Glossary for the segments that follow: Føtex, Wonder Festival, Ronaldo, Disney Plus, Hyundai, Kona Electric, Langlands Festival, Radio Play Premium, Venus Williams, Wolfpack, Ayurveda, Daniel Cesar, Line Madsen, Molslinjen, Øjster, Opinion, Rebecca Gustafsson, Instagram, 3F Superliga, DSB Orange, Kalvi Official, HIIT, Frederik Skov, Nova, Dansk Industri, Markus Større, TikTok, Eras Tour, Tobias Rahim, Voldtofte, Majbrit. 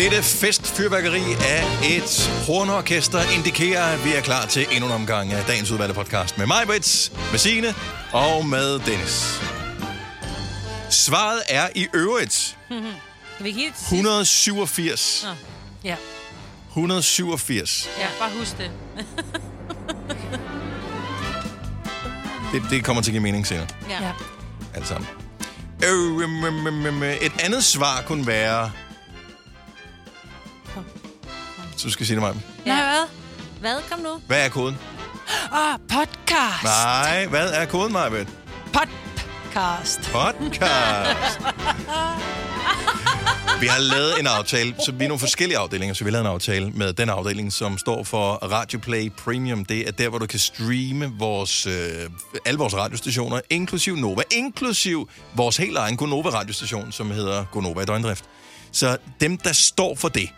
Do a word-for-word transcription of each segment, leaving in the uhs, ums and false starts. Dette festfyrværkeri af et hornorkester indikerer, at vi er klar til endnu en omgang af dagens udvalgte podcast med mig, Brits, med Signe og med Dennis. Svaret er i øvrigt et hundrede og syvogfirs. Nå. Ja. et hundrede og syvogfirs. Ja, bare husk det. det. Det kommer til at give mening senere. Ja. Ja. Alt sammen. Et andet svar kunne være... Så du skal sige det mig. Ja. Nej, hvad? Hvad? Kom nu. Hvad er koden? Åh, oh, podcast. Nej, hvad er koden, Marvind? Podcast. Podcast. Vi har lavet en aftale, så vi er nogle forskellige afdelinger, så vi har lavet en aftale med den afdeling, som står for Radio Play Premium. Det er der, hvor du kan streame vores, øh, alle vores radiostationer, inklusiv Nova, inklusiv vores helt egen Gonova-radiostation, som hedder Gonova i døgndrift. Så dem, der står for det,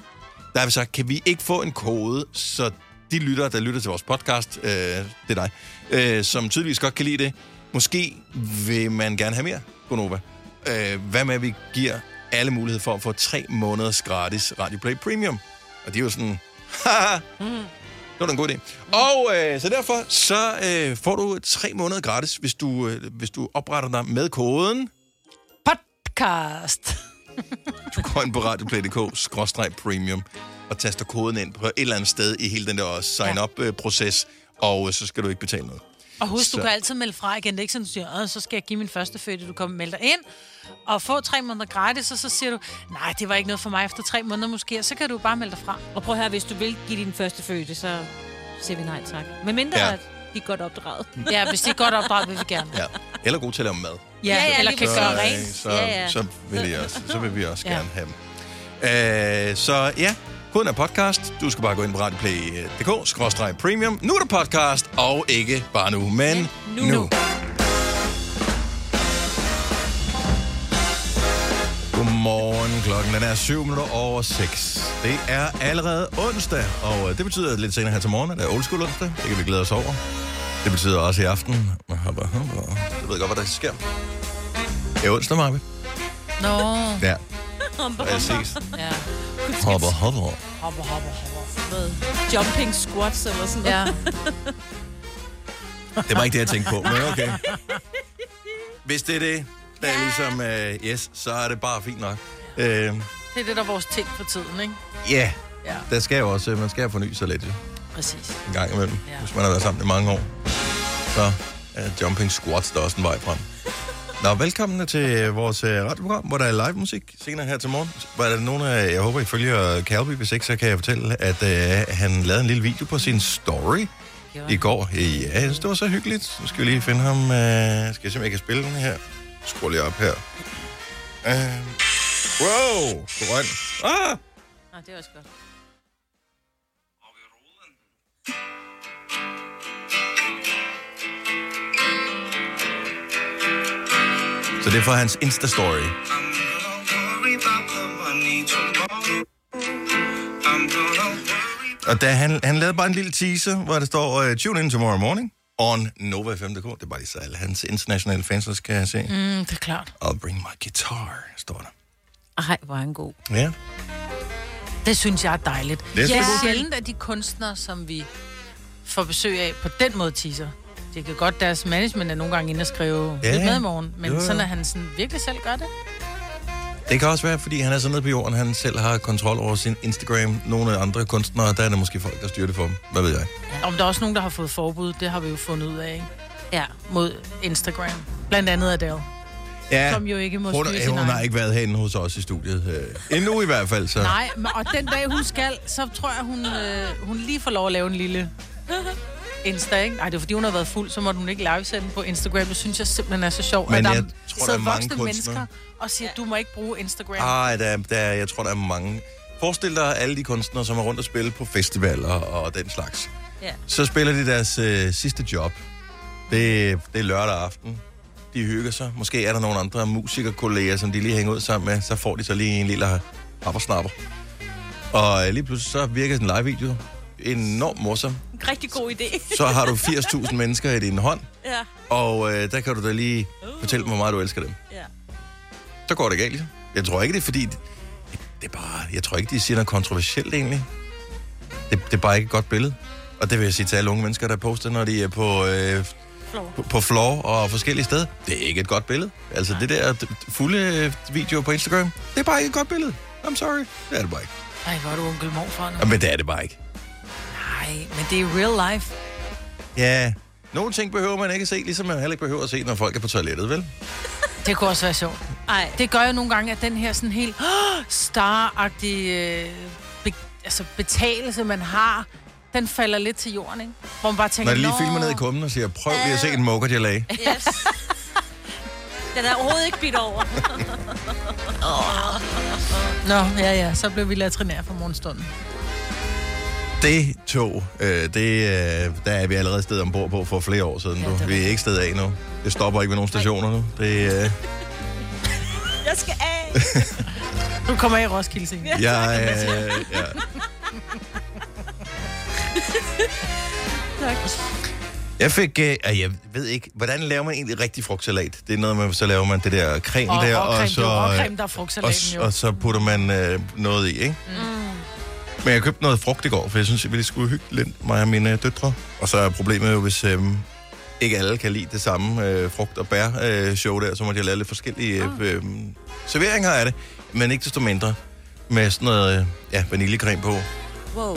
der har vi sagt, kan vi ikke få en kode, så de lyttere, der lytter til vores podcast, øh, det er dig, øh, som tydeligvis godt kan lide det, måske vil man gerne have mere, Gonova. Øh, hvad med, vi giver alle mulighed for at få tre måneders gratis Radio Play Premium? Og det er jo sådan, haha, mm. det var da en god idé. Mm. Og øh, så derfor, så øh, får du tre måneder gratis, hvis du, øh, hvis du opretter dig med koden... Podcast. Du går ind på radioplay punktum d k skråstreg premium og taster koden ind på et eller andet sted i hele den der sign-up-proces, og så skal du ikke betale noget. Og husk, så. Du kan altid melde fra igen. Det er ikke sådan, du siger, så skal jeg give min første fødte, du kommer og melder ind, og få tre måneder gratis, og så siger du, nej, det var ikke noget for mig efter tre måneder måske, og så kan du bare melde dig fra. Og prøv her, hvis du vil give din første fødte, så siger vi nej tak. Med mindre, ja. At de er godt opdraget. Ja, hvis de er godt opdraget, vil vi gerne. Ja. Eller gode til at lave mad. Ja, ja, eller kan gøre rent. Så, ja, ja. så, vil jeg også, så vil vi også gerne ja. have dem. Øh, så ja, koden er podcast. Du skal bare gå ind på radioplay punktum d k skråstreg premium. Nu er der podcast, og ikke bare nu, men ja, nu. nu. Godmorgen. Klokken den er syv minutter over seks. Det er allerede onsdag, og det betyder, at lidt senere her til morgen, at det er old school onsdag. Det kan vi glæde os over. Det betyder også i aften. Jeg ved godt, hvad der sker. Det er onsdag, Marbe. Nå. Ja. Hopper, hopper. Hopper, hopper, hopper. Hvad? Jumping squats eller sådan noget. Ja. Det var ikke det, jeg tænkte på, men okay. Hvis det er det, der er ligesom uh, yes, så er det bare fint nok. Uh, det er det, der er vores ting for tiden, ikke? Ja. Yeah. Yeah. Der skal jo også, man skal forny sig lidt, jo. Præcis. En gang imellem, ja. Hvis man har været sammen i mange år. Så er uh, jumping squats der også en vej frem. Nå, velkommen til vores uh, radioprogram, hvor der er live musik senere her til morgen. Var der nogen af, jeg håber, I følger Kalvi. Hvis ikke, så kan jeg fortælle, at uh, han lavede en lille video på sin story jo. I går. Ja, jeg synes, det var så hyggeligt. Nu skal vi lige finde ham. Uh, skal jeg se, om jeg kan spille den her? Skru lige op her. Uh, wow! Grøn. Ah! Nå, det er også godt. Så det er for hans Insta-story. Og da han, han lavede bare en lille teaser, hvor der står, uh, tune in tomorrow morning on Nova F M punktum d k. Det er bare lige så alle hans internationale fans, så skal jeg se. Mm, det er klart. I'll bring my guitar, står der. Ej, hvor er han god. Ja. Det synes jeg er dejligt. Det er ja. Sjældent af de kunstnere, som vi får besøg af på den måde teaser. Det kan godt, deres management er nogle gange inde og skrive yeah. lidt med i morgen, men yeah. sådan at han sådan virkelig selv gør det. Det kan også være, fordi han er så nede på jorden, han selv har kontrol over sin Instagram. Nogle andre kunstnere, der er det måske folk, der styrer det for dem. Hvad ved jeg? Ja. Om der er også nogen, der har fået forbud, det har vi jo fundet ud af, ikke? Ja, mod Instagram. Blandt andet Adele. Ja, som jo ikke må hun, hun har ikke været herinde hos os i studiet. Øh, endnu i hvert fald, så. Nej, og den dag hun skal, så tror jeg, hun, øh, hun lige får lov at lave en lille... Insta, ikke? Nej, det er fordi, hun har været fuld, så måtte hun ikke livesende på Instagram. Det synes jeg simpelthen er så sjovt. Men at der, jeg tror, der er mange voksne mennesker og siger, ja. Du må ikke bruge Instagram. Ej, der, der, jeg tror, der er mange. Forestil dig alle de kunstnere, som er rundt og spille på festivaler og den slags. Ja. Så spiller de deres øh, sidste job. Det, det er lørdag aften. De hygger sig. Måske er der nogle andre musikerkolleger, som de lige hænger ud sammen med. Så får de så lige en lille happersnapper. Og øh, lige pludselig så virker sådan en live-video enormt morsom. En rigtig god idé. Så har du firs tusind mennesker i din hånd, ja. Og øh, der kan du da lige fortælle dem, hvor meget du elsker dem. Ja. Så går det galt. Jeg tror ikke, det er fordi, det er bare, jeg tror ikke, de siger noget kontroversielt egentlig. Det, det er bare ikke et godt billede. Og det vil jeg sige til alle unge mennesker, der poster, når de er på, øh, floor. På, på floor og forskellige steder. Det er ikke et godt billede. Altså, nej. Det der fulde video på Instagram, det er bare ikke et godt billede. I'm sorry. Det er det bare ikke. Ej, hvor er du onkel morfar nu. Men det er det bare ikke. Nej, men det er real life. Ja, nogle ting behøver man ikke at se, ligesom man heller ikke behøver at se, når folk er på toilettet, vel? Det kunne også være sjovt. Nej, det gør jo nogle gange, at den her sådan helt oh, star-agtige øh, be, altså betalelse, man har, den falder lidt til jorden, ikke? Hvor man bare tænker, når jeg lige filmer ned i kummen og siger, prøv lige at se en mokker, jeg lagde. Yes. Den er overhovedet ikke bidt over. oh. Nå, ja, ja, så blev vi latrinære for morgenstunden. Det tog, øh, det, øh, der er vi allerede sted ombord på for flere år siden. Ja, du. Vi er ikke sted af nu. Det stopper ikke ved nogen stationer nu. Det, øh... Jeg skal af! Du kommer af i Roskilde senere. Ja, øh, ja. Tak. Jeg fik, øh, jeg ved ikke, hvordan laver man egentlig rigtig frugtsalat? Det er noget, man så laver man det der creme og, der, og, og så, råkrem, der er frugtsalaten, og, og så putter man øh, noget i, ikke? Mm. Men jeg købte noget frugt i går, for jeg synes, at det skulle hygge lidt, mig og mine døtre. Og så er problemet jo, hvis øh, ikke alle kan lide det samme øh, frugt- og bær-show øh, der, så måtte jeg lave lidt forskellige øh, serveringer af det. Men ikke desto mindre med sådan noget øh, ja, vaniljekrem på. Wow.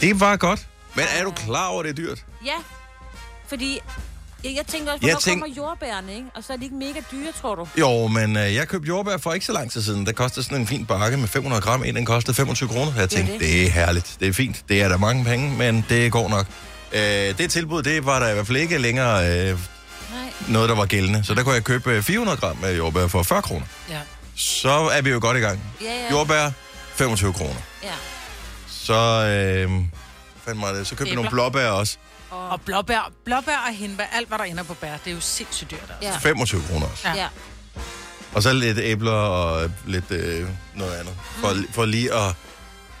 Det var godt. Men er du klar over, det er dyrt? Ja, fordi... Jeg tænker også, hvornår tænk... kommer jordbærne, ikke? Og så er de ikke mega dyre, tror du? Jo, men øh, jeg købte jordbær for ikke så lang tid siden. Der kostede sådan en fin bakke med fem hundrede gram. En, den kostede femogtyve kroner. Jeg tænkte, det. det er herligt. Det er fint. Det er der mange penge, men det går nok. Øh, det tilbud, det var der i hvert fald ikke længere øh, noget, der var gældende. Så der kunne jeg købe fire hundrede gram af jordbær for fyrre kroner. Ja. Så er vi jo godt i gang. Ja, ja. Jordbær, femogtyve kroner. Ja. Så, øh, fandt mig det. Så købte vi nogle blåbær også. Og, og blåbær, blåbær og hindbær, alt hvad der ender på bær, det er jo sindssygt dyrt. Altså. Ja. femogtyve kroner også. Ja. Og så lidt æbler og lidt øh, noget andet. For, mm. for lige at...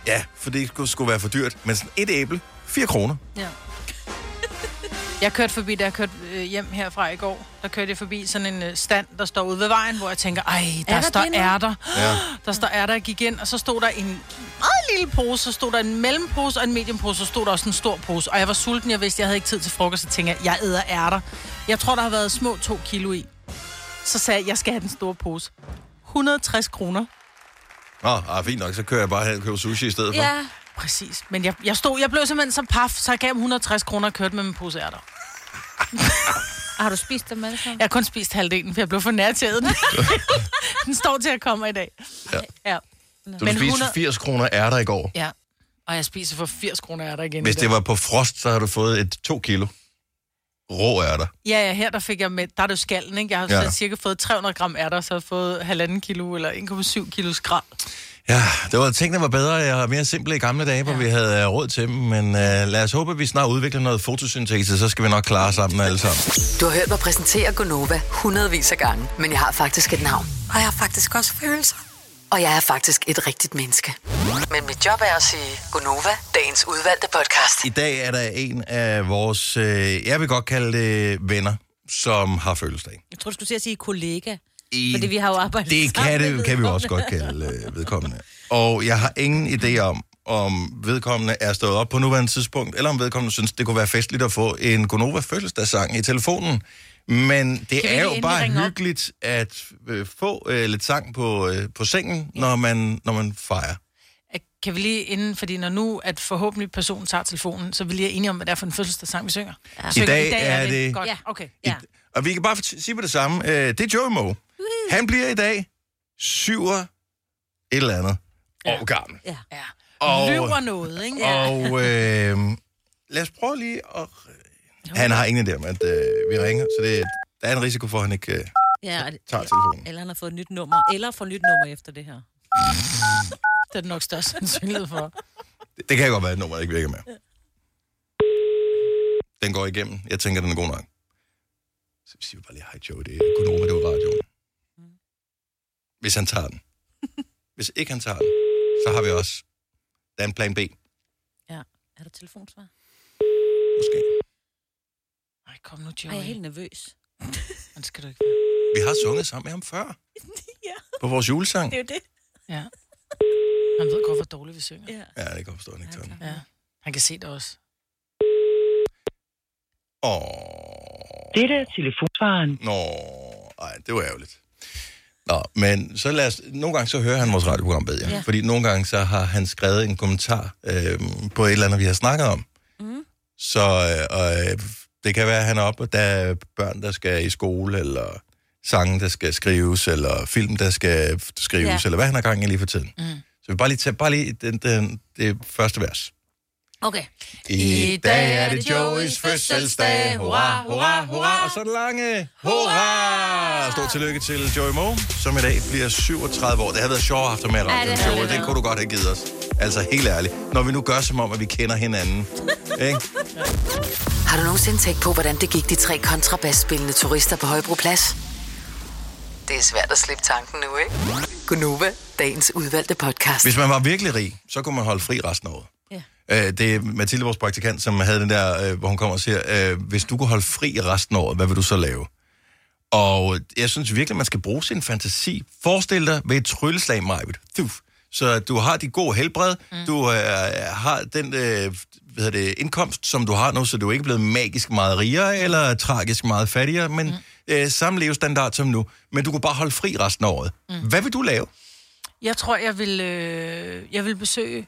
Ja, for det skulle, skulle være for dyrt. Men sådan et æble, fire kroner. Ja. Jeg kørte forbi, da jeg kørte hjem herfra i går, der kørte jeg forbi sådan en stand, der står ude ved vejen, hvor jeg tænker, ej, der, er der står ærter. Ja. Der står ærter, jeg gik ind, og så stod der en meget lille pose, så stod der en mellempose og en mediumpose, så stod der også en stor pose. Og jeg var sulten, jeg vidste, jeg havde ikke tid til frokost, så tænkte jeg, jeg æder ærter. Jeg tror, der har været små to kilo i. Så sagde jeg, jeg skal have den store pose. hundrede og tres kroner. Åh, ah, fint nok, så kører jeg bare hen og køber sushi i stedet for. Ja. Præcis, men jeg, jeg stod, jeg blev simpelthen så paf, så jeg gav hundrede og tres kroner og kørte med min pose ærter. Har du spist dem alle sammen? Jeg har kun spist halvdelen, for jeg blev for nær til den. Den står til at komme i dag. Ja. Ja. Du men spiste hundrede... firs kroner ærter i går. Ja, og jeg spiser for firs kroner ærter igen. Hvis det var på frost, så har du fået et to kilo rå ærter. Ja, ja, her der fik jeg med, der er det jo skallen, ikke? Jeg har ja. cirka fået tre hundrede gram ærter, så har jeg fået halvanden kilo eller en komma syv kilo skrald. Ja, det var ting, der var bedre og mere simple i gamle dage, hvor ja. vi havde uh, råd til dem. Men uh, lad os håbe, at vi snart udvikler noget fotosyntese, så skal vi nok klare sammen alle sammen. Du har hørt mig præsentere Gonova hundredvis af gange, men jeg har faktisk et navn. Og jeg har faktisk også følelser. Og jeg er faktisk et rigtigt menneske. Men mit job er at sige Gonova, dagens udvalgte podcast. I dag er der en af vores, øh, jeg vil godt kalde det venner, som har følelsesdag. Jeg tror, du skulle sige kollega. I, Fordi vi har jo arbejdet det kan, det kan vi også godt kalde øh, vedkommende. Og jeg har ingen idé om, om vedkommende er stået op på nuværende tidspunkt, eller om vedkommende synes, det kunne være festligt at få en Gonova fødselsdagssang i telefonen. Men det kan er jo bare hyggeligt op? at øh, få øh, lidt sang på, øh, på sengen, ja. når, man, når man fejrer. Kan vi lige inden, fordi når nu, at forhåbentlig personen tager telefonen, så vil jeg enige om, hvad det er for en fødselsdagssang, vi synger. Ja. I, dag I dag er det... det... Godt. Ja. Okay. Ja. I... Og vi kan bare sige på det samme. Øh, det er Joey Moe. Han bliver i dag syver et eller andet ja. år gammel. Ja. Ja. Og løber noget, ikke? Og øh, lad os prøve lige at... Han har ingen idé om, at øh, vi ringer, så det, der er en risiko for, at han ikke øh, ja, tager telefonen. Eller han har fået et nyt nummer, eller får nyt nummer efter det her. Det er det nok størst sandsynlighed for. Det, det kan godt være, at nummeret ikke virker mere. Den går igennem. Jeg tænker, den er god nok. Så siger vi bare lige, hej Joe, det er Gonova, det var radioen. Hvis han tager den. Hvis ikke han tager den, så har vi også... Der er en plan B. Ja. Er der telefonsvar? Måske. Ej, kom nu, Joey. Ej, jeg er helt nervøs. Men skal du ikke være. Vi har sunget sammen med ham før. Ja. på vores julesang. Det er jo det. Ja. Han ved godt, hvor dårligt vi synger. Ja, ja det kan godt forstå, han ikke tør. Ja. Han kan se det også. Åh. Det er telefonsvaren. Nå, nej, det var ærgerligt. Nå, men så lad os... Nogle gange så hører han vores radioprogram bedre. Ja. Fordi nogle gange så har han skrevet en kommentar øh, på et eller andet, vi har snakket om. Mm. Så øh, øh, det kan være, at han er oppe, og der er børn, der skal i skole, eller sange, der skal skrives, eller film, der skal skrives, ja. Eller hvad han har gang i lige for tiden. Mm. Så vi bare lige tage bare lige den, den, det første vers. Okay. I dag er det Joeys fødselsdag. Hurra, hurra, hurra. Og så den lange. Hurra! Stort tillykke til Joey Moe, som i dag bliver syvogtredive år. Det har været sjovt at have dig med dig. Ja, det Joey, det kunne du godt have givet os. Altså, helt ærligt. Når vi nu gør som om, at vi kender hinanden. Ikke? Har du nogensinde tænkt på, hvordan det gik de tre kontrabasspillende turister på Højbroplads? Det er svært at slippe tanken nu, ikke? Gonova, dagens udvalgte podcast. Hvis man var virkelig rig, så kunne man holde fri resten af året. Det er Mathilde, vores praktikant, som havde den der, hvor hun kommer og siger, hvis du kunne holde fri resten af året, hvad vil du så lave? Og jeg synes virkelig, man skal bruge sin fantasi. Forestil dig ved et trylleslag, Majbet. Så du har dit gode helbred, mm. du øh, har den øh, hvad hedder det, indkomst, som du har nu, så du er ikke blevet magisk meget rigere, eller tragisk meget fattigere, men mm. øh, samme levestandard som nu. Men du kunne bare holde fri resten af året. Mm. Hvad vil du lave? Jeg tror, jeg vil, øh, jeg vil besøge...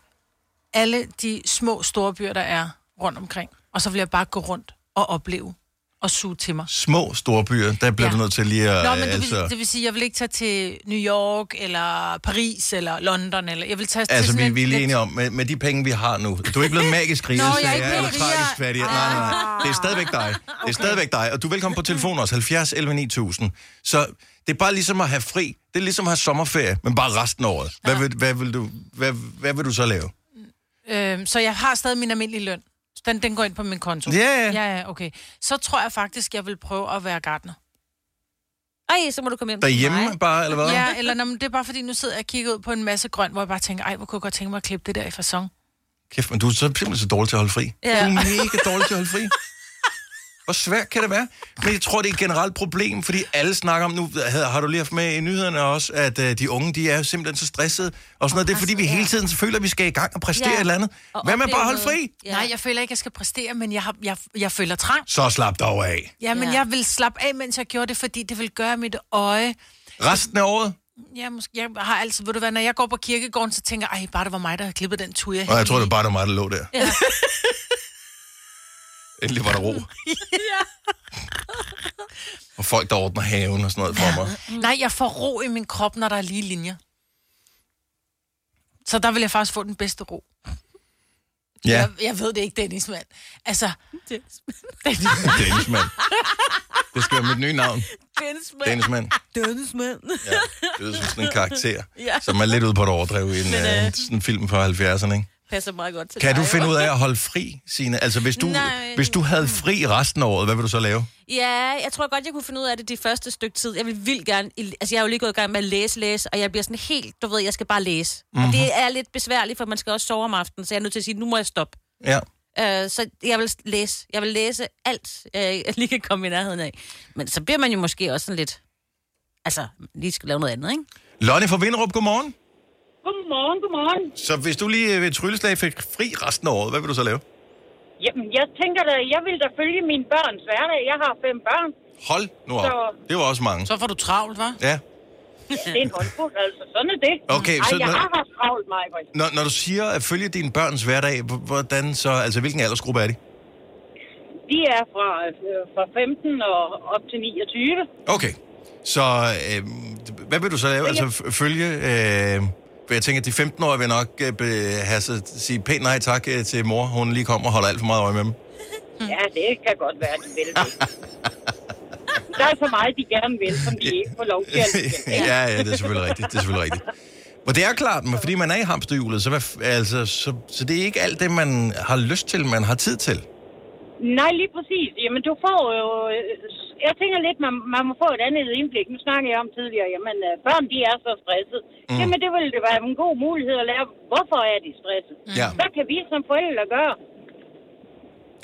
alle de små store byer, der er rundt omkring. Og så vil jeg bare gå rundt og opleve og suge til mig. Små store byer, der bliver ja. Du nødt til lige at... Nå, men altså... det, vil, det vil sige, jeg vil ikke tage til New York, eller Paris, eller London, eller... Jeg vil tage til altså, vi, en... vi er lige enige om, med, med de penge, vi har nu. Du er ikke blevet magisk kriger, så jeg er eller tragisk fattig. Nej, nej, nej. Det er stadigvæk dig. Det er okay. Stadigvæk dig. Og du er velkommen på telefonen også, halvfjerds elleve ni tusind. Så det er bare ligesom at have fri. Det er ligesom at have sommerferie, men bare resten af året. Hvad vil, hvad vil, du, hvad, hvad vil du så lave? Så jeg har stadig min almindelige løn. Den, den går ind på min konto. Yeah. Ja, ja, okay. Så tror jeg faktisk, jeg vil prøve at være gartner. Ej, så må du komme hjem. Derhjemme bare, eller hvad? Ja, eller nå, det er bare fordi, nu sidder jeg og kigger ud på en masse grøn, hvor jeg bare tænker, ej, hvor kunne jeg godt tænke mig at klippe det der i fason. Kæft, men du er så simpelthen så dårlig til at holde fri. Ja. Du er mega dårlig til at holde fri. Hvor svært kan det være? Men jeg tror, det er et generelt problem, fordi alle snakker om, nu har du lige haft med i nyhederne også, at uh, de unge, de er jo simpelthen så stressede, og sådan noget. Det er, fordi vi hele tiden føler, at vi skal i gang og præstere ja. Et eller andet. Hvad med bare holde fri? Ja. Nej, jeg føler ikke, at jeg skal præstere, men jeg, har, jeg, jeg føler trang. Så slap dog af. Ja, men ja. Jeg vil slappe af, mens jeg gjorde det, fordi det vil gøre mit øje... Resten af året? Ja, måske. Jeg har altid, ved du hvad, når jeg går på kirkegården, så tænker jeg, ej, bare det var mig, der havde klippet den tur. Jeg, jeg tror, det var bare det var mig, der lå der. Ja. Endelig var der ro. Ja. Og folk, der ordner haven og sådan noget for mig. Nej, jeg får ro i min krop, når der er lige linjer. Så der vil jeg faktisk få den bedste ro. Ja. Jeg, jeg ved det ikke, Dennis, mand. Altså... Dennis, mand. Dennis, mand. Det skal være mit nye navn. Dennis, mand. Dennis, mand. Dennis, mand. Ja, det er sådan en karakter, ja. Som er lidt ude på et overdrev i en, Men, øh... sådan en film fra halvfjerdserne, ikke? Passer meget godt til kan dig. Du finde ud af at holde fri, Signe? Altså, hvis du, Nej. Hvis du havde fri resten af året, hvad vil du så lave? Ja, jeg tror godt, jeg kunne finde ud af det de første stykke tid. Jeg vil vildt gerne... Altså, jeg er jo lige gået i gang med at læse, læse, og jeg bliver sådan helt... Du ved, jeg skal bare læse. Mm-hmm. Og det er lidt besværligt, for man skal også sove om aftenen, så jeg er nødt til at sige, nu må jeg stoppe. Ja. Øh, så jeg vil læse. Jeg vil læse alt, jeg lige kan komme i nærheden af. Men så bliver man jo måske også sådan lidt... Altså, lige skal lave noget andet, ikke? Lonnie fra Vinderup, godmorgen. Godmorgen, godmorgen. Så hvis du lige ved trylleslag fik fri resten af året, hvad vil du så lave? Jamen, jeg tænker da, jeg vil da følge mine børns hverdag. Jeg har fem børn. Hold nu op. Så... Det var også mange. Så får du travlt, hva'? Ja. Ja, det er en håndfuld, altså. Sådan er det. Okay, ej, så... jeg har haft travlt, Michael. Når, når du siger at følge dine børns hverdag, hvordan så... Altså, hvilken aldersgruppe er de? De er fra, øh, fra femten og op til niogtyve. Okay. Så øh, hvad vil du så lave? Altså, f- følge... Øh... Jeg tænker, at de femten år vil nok have så sige pænt nej tak til mor. Hun lige kommer og holder alt for meget øje med dem. Ja, det kan godt være, de vil det. Der er så meget, de gerne vil, som de ikke får lov til. Ja, ja, det er selvfølgelig rigtigt. Det er selvfølgelig rigtigt. Men det er klart, men fordi man er i hamsterhjulet, så, altså, så, så det er ikke alt det, man har lyst til, man har tid til. Nej, lige præcis. Jamen, du får jo... Jeg tænker lidt, man, man må få et andet indblik. Nu snakker jeg om tidligere, jamen børn, de er så stressede. Mm. Jamen, det ville det være en god mulighed at lære, hvorfor er de stressede? Ja. Hvad kan vi som forældre gøre?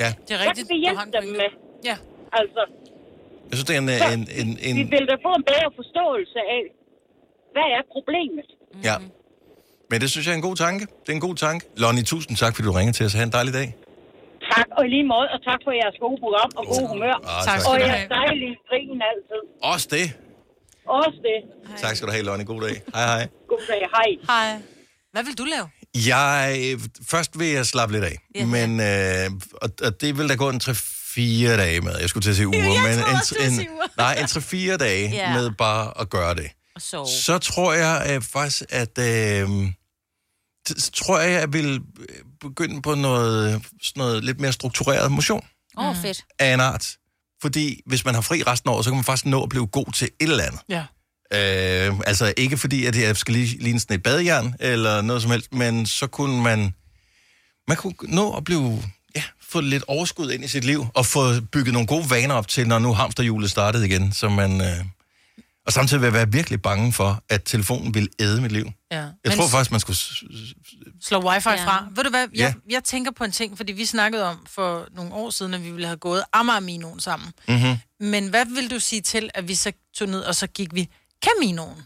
Ja. Det er rigtigt. Hvad kan vi hjælpe dem med? Ja. Altså. Jeg synes, det er en... en, en, en... Vi vil da få en bedre forståelse af, hvad er problemet? Ja. Men det synes jeg er en god tanke. Det er en god tanke. Lonnie, tusind tak, fordi du ringede til os. Ha' en dejlig dag. Tak, og lige måde, og tak for jeres gode program og god humør. Oh, tak. Og jeres dejlige grin altid. Også det. Også det. Hej. Tak skal du have, Lonnie. God dag. Hej, hej. God dag. Hej. Hej. Hvad vil du lave? Jeg, først vil jeg slappe lidt af, yeah. men, øh, og, og det vil der gå en tre-fire dage med. Jeg skulle til at sige uger, jeg men en, en, en, nej, en tre-fire dage yeah. med bare at gøre det. Og sove. Så tror jeg øh, faktisk, at øh, så tror jeg, jeg vil begynde på noget, sådan noget lidt mere struktureret motion. Åh, oh, fedt. Af en art. Fordi hvis man har fri resten af året, så kan man faktisk nå at blive god til et eller andet. Ja. Yeah. Øh, altså ikke fordi, at jeg skal ligne sådan et badejern, eller noget som helst, men så kunne man, man kunne nå at blive, ja, få lidt overskud ind i sit liv, og få bygget nogle gode vaner op til, når nu hamsterhjulet startede igen, så man, øh, og samtidig vil jeg være virkelig bange for, at telefonen ville æde mit liv. Ja. Jeg men tror faktisk, man skulle S- s- slå wifi ja. fra. Ved du hvad, jeg, ja. jeg tænker på en ting, fordi vi snakkede om for nogle år siden, at vi ville have gået Amager-minoen sammen. Mm-hmm. Men hvad vil du sige til, at vi så tog ned, og så gik vi Caminoen.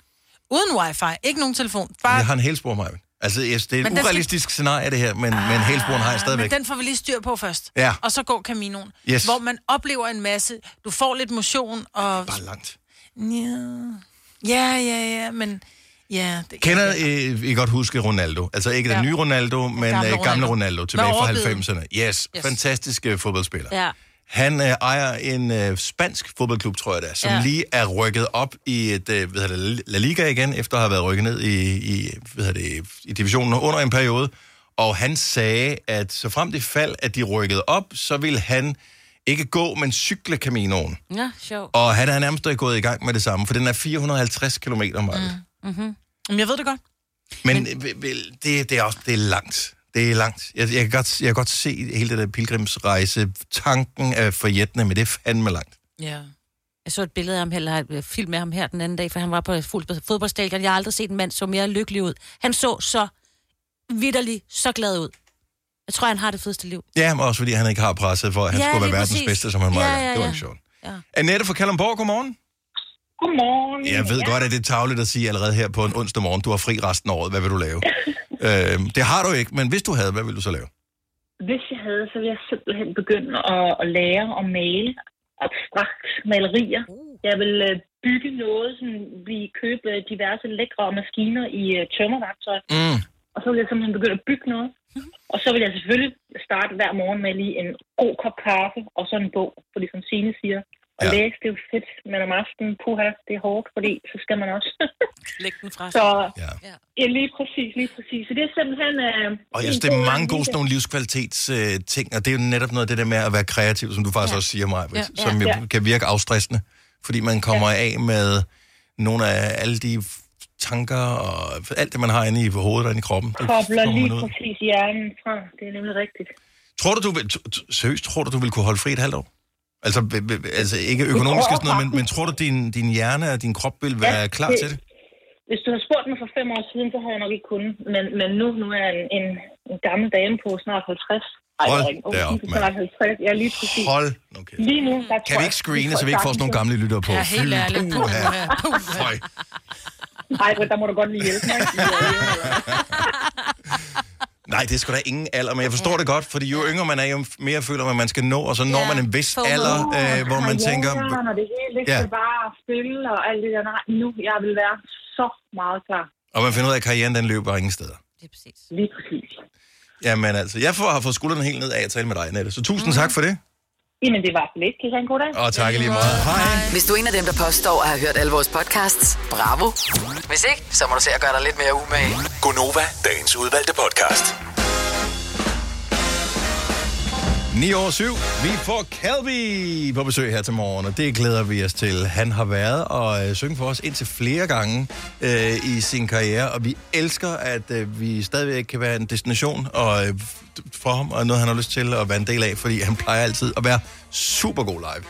Uden wifi. Ikke nogen telefon. Bare... Jeg har en helspor, Maja. Altså, yes, det er men et urealistisk skal... scenarie, det her, men, ah, men helsporen har jeg stadigvæk. Men den får vi lige styr på først. Ja. Og så går Caminoen. Yes. Hvor man oplever en masse. Du får lidt motion og... Bare langt. Ja, ja, ja, ja men... Ja, det kender I, I godt huske Ronaldo? Altså ikke ja. den nye Ronaldo, men gamle Ronaldo, gamle Ronaldo tilbage fra halvfemserne. Yes, yes. Fantastisk fodboldspiller. Ja. Han øh, ejer en øh, spansk fodboldklub, tror jeg det er, som ja. lige er rykket op i et, øh, hvad hedder det, La Liga igen, efter at have været rykket ned i, i, hvad hedder det, i divisionen under en periode. Og han sagde, at så frem til fald, at de rykkede op, så ville han ikke gå, men cykle Caminoen. Ja, sjovt. Og han er nærmest gået i gang med det samme, for den er fire hundrede og halvtreds kilometer meget. Mm. Mm-hmm. Jeg ved det godt. Men, men... Det, det er også det er langt. Det er langt. Jeg, jeg, kan godt, jeg kan godt se hele det der pilgrimsrejse. Tanken er forjættende, men det er fandme langt. Ja. Jeg så et billede af ham, eller film med ham her den anden dag, for han var på fodboldstadion. Jeg har aldrig set en mand så mere lykkelig ud. Han så så vitterlig, så glad ud. Jeg tror, han har det fedeste liv. Ja, men også fordi han ikke har presset for, at han ja, skulle være verdens præcis. bedste, som han var. Ja, ja, ja. Det var ikke sjovt. Ja. Annette fra Kalundborg, godmorgen. Godmorgen. Jeg ved ja. godt, at det er tarveligt at sige allerede her på en onsdag morgen, du har fri resten af året. Hvad vil du lave? Øh, det har du ikke, men hvis du havde, hvad ville du så lave? Hvis jeg havde, så ville jeg simpelthen begynde at, at lære at male abstrakt malerier. Mm. Jeg vil bygge noget, som vi køber diverse lækre maskiner i tømmerværktøj. Mm. Og så ville jeg simpelthen begynde at bygge noget. Mm. Og så vil jeg selvfølgelig starte hver morgen med lige en god kop kaffe og så en bog, fordi som Signe siger. Og ja. læse, det er jo fedt, men om aftenen, puha, det er hårdt, fordi så skal man også lægge den fra sig. Så, ja. ja, lige præcis, lige præcis. Så det er simpelthen... Øh, og jeg synes, det er mange gode sådan nogle livskvalitetsting, øh, og det er jo netop noget af det der med at være kreativ, som du faktisk ja. også siger, Maja, ja. som ja. jo kan virke afstressende, fordi man kommer ja. af med nogle af alle de tanker og alt det, man har inde i hovedet og inde i kroppen. Kobler lige præcis hjernen fra, det er nemlig rigtigt. Tror du, du vil, seriøst, tror du, du vil kunne holde fri et halvt år? Altså, altså ikke økonomisk sådan noget, men, men tror du, din din hjerne og din krop vil være ja, klar det, til det? Hvis du havde spurgt mig for fem år siden, så havde jeg nok ikke kunnet. Men, men nu, nu er jeg en, en, en gammel dame på snart halvtreds. Ej, Hold jeg er op, mand. Snart halvtreds. Ja, lige præcis. Hold okay. Lige nu, der kan vi ikke screene, så vi ikke får sådan nogle gamle lyttere på? Ja, helt ærligt. Nej, der må du godt lige hjælpe mig. Nej, det er sgu da ingen alder, men jeg forstår det godt, fordi jo yngre man er, jo mere føler man, at man skal nå, og så når man en vis alder, øh, hvor man tænker... Ja, når det hele ikke skal bare spille, og alt det der, nej, nu, jeg vil være så meget klar. Og man finder ud af, at karrieren, den løber ingen steder. Det er præcis. Lige præcis. Jamen altså, jeg får, har fået skuldrene helt ned af at tale med dig, Annette, så tusind mm-hmm. tak for det. Jamen, det var lidt. Kan I have en god dag? Og tak lige meget. Hej. Hvis du er en af dem, der påstår at have hørt alle vores podcasts, bravo. Hvis ikke, så må du se at gøre dig lidt mere umage. Gonova, dagens udvalgte podcast. ni over syv. Vi får Kalvi på besøg her til morgen, og det glæder vi os til. Han har været og øh, synge for os indtil flere gange øh, i sin karriere, og vi elsker, at øh, vi stadigvæk kan være en destination og, øh, for ham, og noget, han har lyst til at være en del af, fordi han plejer altid at være super god live.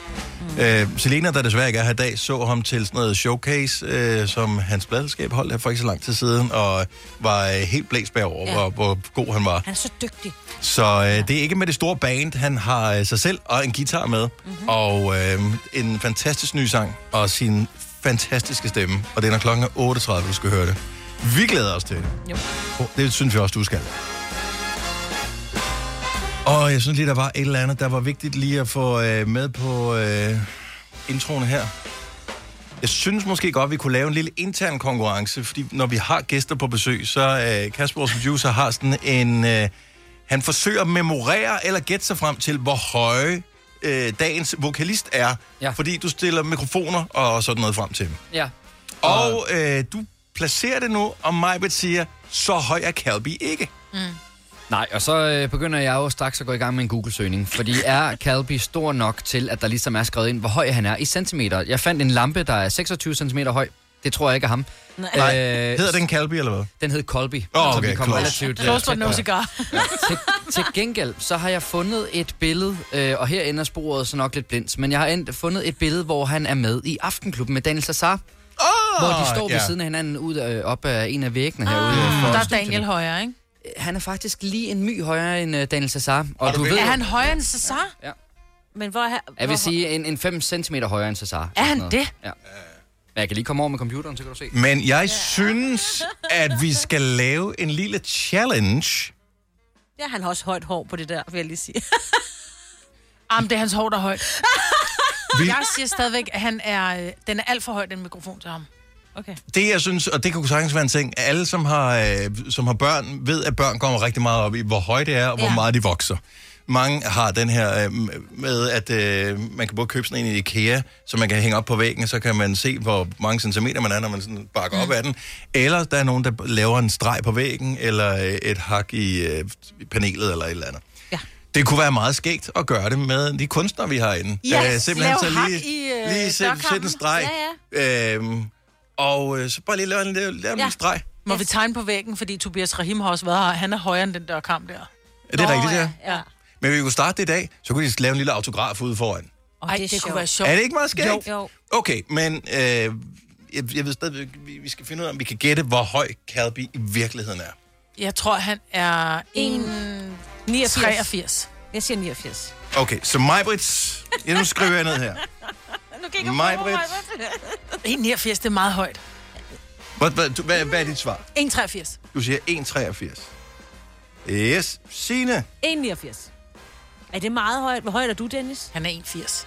Mm. Øh, Selena, der desværre ikke er her i dag, så ham til sådan noget showcase, øh, som hans pladselskab holdt her for ikke så lang tid siden, og var øh, helt blæst bagover, ja. hvor, hvor god han var. Han er så dygtig. Så øh, det er ikke med det store band. Han har øh, sig selv og en guitar med, mm-hmm. og øh, en fantastisk ny sang, og sin fantastiske stemme, og det er når klokken er otte tredive, du skal høre det. Vi glæder os til det. Jo. Oh, det synes vi også, du skal. Og jeg synes lige, der var et eller andet, der var vigtigt lige at få øh, med på øh, introen her. Jeg synes måske godt, vi kunne lave en lille intern konkurrence, fordi når vi har gæster på besøg, så øh, Kasper, vores producer, har sådan en... Øh, han forsøger at memorere eller gætte sig frem til, hvor høje øh, dagens vokalist er, ja. Fordi du stiller mikrofoner og sådan noget frem til dem. Ja. Og, og øh, du placerer det nu, og Majbrit siger, så høj er Kalvi ikke. Mm. Nej, og så øh, begynder jeg jo straks at gå i gang med en Google-søgning. Fordi er Kalvi stor nok til, at der ligesom er skrevet ind, hvor høj han er i centimeter? Jeg fandt en lampe, der er seksogtyve centimeter høj. Det tror jeg ikke er ham. Nej. Øh, hedder den Kalvi, eller hvad? Den hed Kolby. Åh, oh, okay, close. Close for no cigar. til, til gengæld, så har jeg fundet et billede, øh, og her ender sporet så nok lidt blindt, men jeg har end, fundet et billede, hvor han er med i Aftenklubben med Daniel Cesar. Oh, hvor de står ved yeah. siden af hinanden ud, øh, op af en af væggene oh, herude. Mm. For der er Daniel højere, ikke? Han er faktisk lige en my højere end øh, Daniel Cesar. Og du ved, er han højere end Cesar? Ja. ja. Men hvor er han, jeg vil sige en, en fem centimeter højere end Cesar. Er han det? Ja. Jeg kan lige komme over med computeren, så kan du se. Men jeg ja. synes, at vi skal lave en lille challenge. Ja, han har også højt hår på det der, vil jeg lige sige. Jamen, det er hans hår, der er højt. Vi... Jeg siger stadigvæk, at han er, den er alt for høj, den mikrofon til ham. Okay. Det, jeg synes, og det kunne sagtens være en ting, at alle, som har, øh, som har børn, ved, at børn kommer rigtig meget op i, hvor højt det er, og ja. hvor meget de vokser. Mange har den her øh, med, at øh, man kan både købe sådan en i IKEA, så man kan hænge op på væggen, så kan man se, hvor mange centimeter man er, når man sådan bakker op af den. Eller der er nogen, der laver en streg på væggen, eller et hak i øh, panelet, eller et eller andet. Ja. Det kunne være meget skægt at gøre det med de kunstnere, vi har inde. Ja, yes, øh, lave hak lige, i øh, lige sæt en streg. Ja, ja. Øh, og øh, så bare lige lave en, lave, lave ja. en streg. Må yes. vi tegne på væggen, fordi Tobias Rahim har også været her. Han er højere end den dørkamp der. Er det Nå, rigtigt, ja? ja. ja. Men vi kunne starte det i dag, så kunne de lave en lille autograf ude foran. Oh, Ej, det, det kunne være sjovt. Er det ikke meget skægt? Jo. Okay, men øh, jeg, jeg ved stadig, vi, vi skal finde ud af, om vi kan gætte, hvor høj Kalvi i virkeligheden er. Jeg tror, han er en komma treogfirs. Jeg siger niogfirs. Okay, så Majbrits... Ja, nu skriver jeg ned her. Nu kigger Majbrits. en komma niogfirs, det er meget højt. Hvad, hvad, du, hvad, hvad er dit svar? en komma treogfirs. Du siger en komma treogfirs. Yes, Signe. en komma niogfirs. Er det meget højt? Hvor højt er du, Dennis? Han er en komma firs.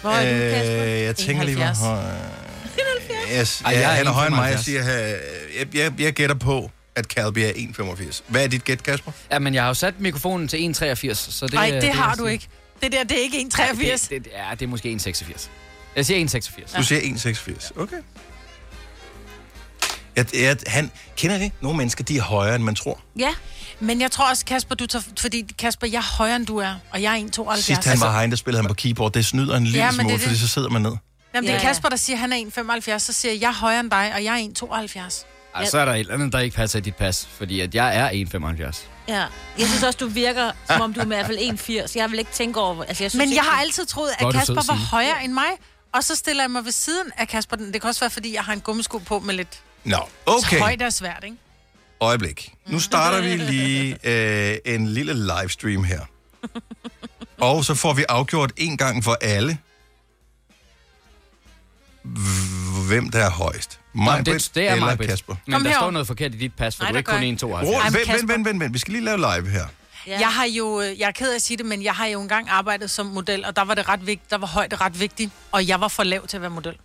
Hvor højt er du, Kasper? Øh, jeg tænker lige, hvor høj... en komma halvfjerds. Yes. Ej, jeg han er højere end mig. Jeg siger, jeg, jeg, jeg, jeg gætter på, at Kalvi er en komma femogfirs. Hvad er dit gæt, Kasper? Jamen, jeg har jo sat mikrofonen til en komma treogfirs, så det... Nej, det, det har du ikke. Det der, det er ikke en komma treogfirs. Ej, det, det, ja, det er måske en komma seksogfirs. Jeg siger en komma seksogfirs. Du siger en komma seksogfirs. Okay. Jeg, jeg, han kender det. Nogle mennesker, de er højere, end man tror. Ja, men jeg tror også, Kasper, du tager... Fordi Kasper, jeg er højere, end du er, og jeg er en komma tooghalvfjerds. Sidst han var herinde, der spillede han på keyboard. Det snyder en lille ja, smule, fordi så sidder man ned. Jamen, det er Kasper, der siger, han er en komma femoghalvfjerds, så siger jeg, jeg er højere end dig, og jeg er en komma tooghalvfjerds. Ej, så er der et eller andet, der ikke passer i dit pas, fordi at jeg er en komma femoghalvfjerds. Ja, jeg synes også, du virker, som om du er i hvert fald en komma firs. Jeg vil ikke tænke over... Altså, jeg synes, men jeg ikke... har altid troet, at Kasper var højere end mig, og så stiller jeg mig ved siden af Kasper. Det kan også være, fordi jeg har en gummisko på med lidt... Nå, no. okay. Så højt er svært, ikke? Øjeblik. Nu starter vi lige øh, en lille livestream her. Og så får vi afgjort en gang for alle, hvem der er højst. Majbrit det, det er eller Majbrit. Kasper. Men Kom der herom. står noget forkert i dit pas, for Ej, du er ikke kun en to. Vent, vent, vent, vent. Vi skal lige lave live her. Ja. Jeg har jo, jeg er ked af at sige det, men jeg har jo engang arbejdet som model, og der var det ret vigtigt, der var højt ret vigtigt, og jeg var for lav til at være model.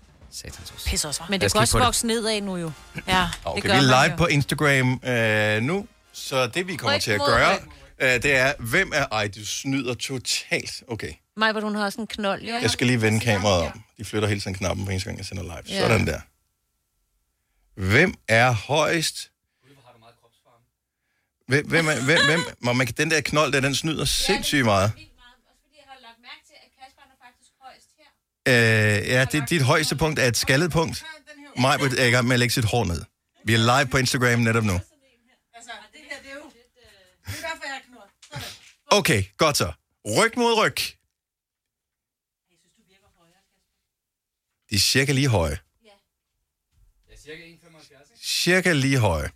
Pisse også, men det kan også vokse nedad nu jo. Ja, okay, det vi er live jo. på Instagram øh, nu, så det vi kommer til at gøre, øh, det er, hvem er... Ej, du snyder totalt. Okay. Maj, hvor hun har også en knold. Jo. Jeg skal lige vende kameraet om. De flytter hele tiden knappen på en gang, jeg sender live. Ja. Sådan der. Hvem er højst? Hvem, hvem er... Hvem, hvem, man, den der knold, der, den snyder sindssygt meget. Øh, ja, det, dit højeste punkt er et skaldet punkt. Majbrit er i gang med at lægge sit hår ned. Vi er live på Instagram netop nu. Okay, godt så. Ryg mod ryg. De er cirka lige høje. Cirka lige høje.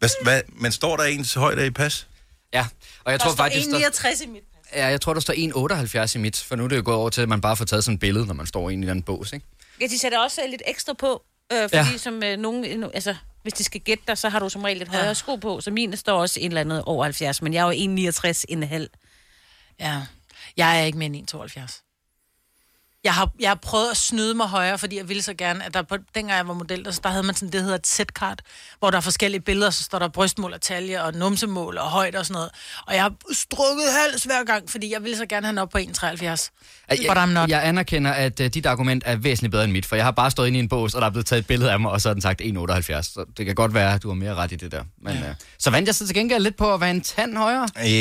Hvad, hvad, men står der ens højde i pas? Ja, og jeg tror faktisk... Der står en komma niogtres i mit. Ja, jeg tror, der står en komma otteoghalvfjerds i mit, for nu er det jo gået over til, at man bare får taget sådan et billede, når man står inde i den bås, ikke? Ja, de sætter også lidt ekstra på, øh, fordi ja. som øh, nogen, altså, hvis de skal gætte dig, så har du som regel lidt højere ja. sko på, så mine står også en eller anden over halvfjerds, men jeg er jo en komma niogtres komma fem. Ja, jeg er ikke mere end en komma tooghalvfjerds. Jeg har, jeg har prøvet at snyde mig højere, fordi jeg ville så gerne, at der på, dengang jeg var model, der, der havde man sådan, det hedder et sætkart, hvor der er forskellige billeder, så står der brystmål og talje og numsemål og højde og sådan noget. Og jeg har strukket hals hver gang, fordi jeg ville så gerne have den op på en komma treoghalvfjerds. Jeg, jeg anerkender, at uh, dit argument er væsentligt bedre end mit, for jeg har bare stået inde i en bås, og der er blevet taget et billede af mig, og så har den sagt en komma otteoghalvfjerds. Så det kan godt være, at du har mere ret i det der. Men, ja. uh, så vandt jeg så til gengæld lidt på at være en tand højere. Ja, yeah.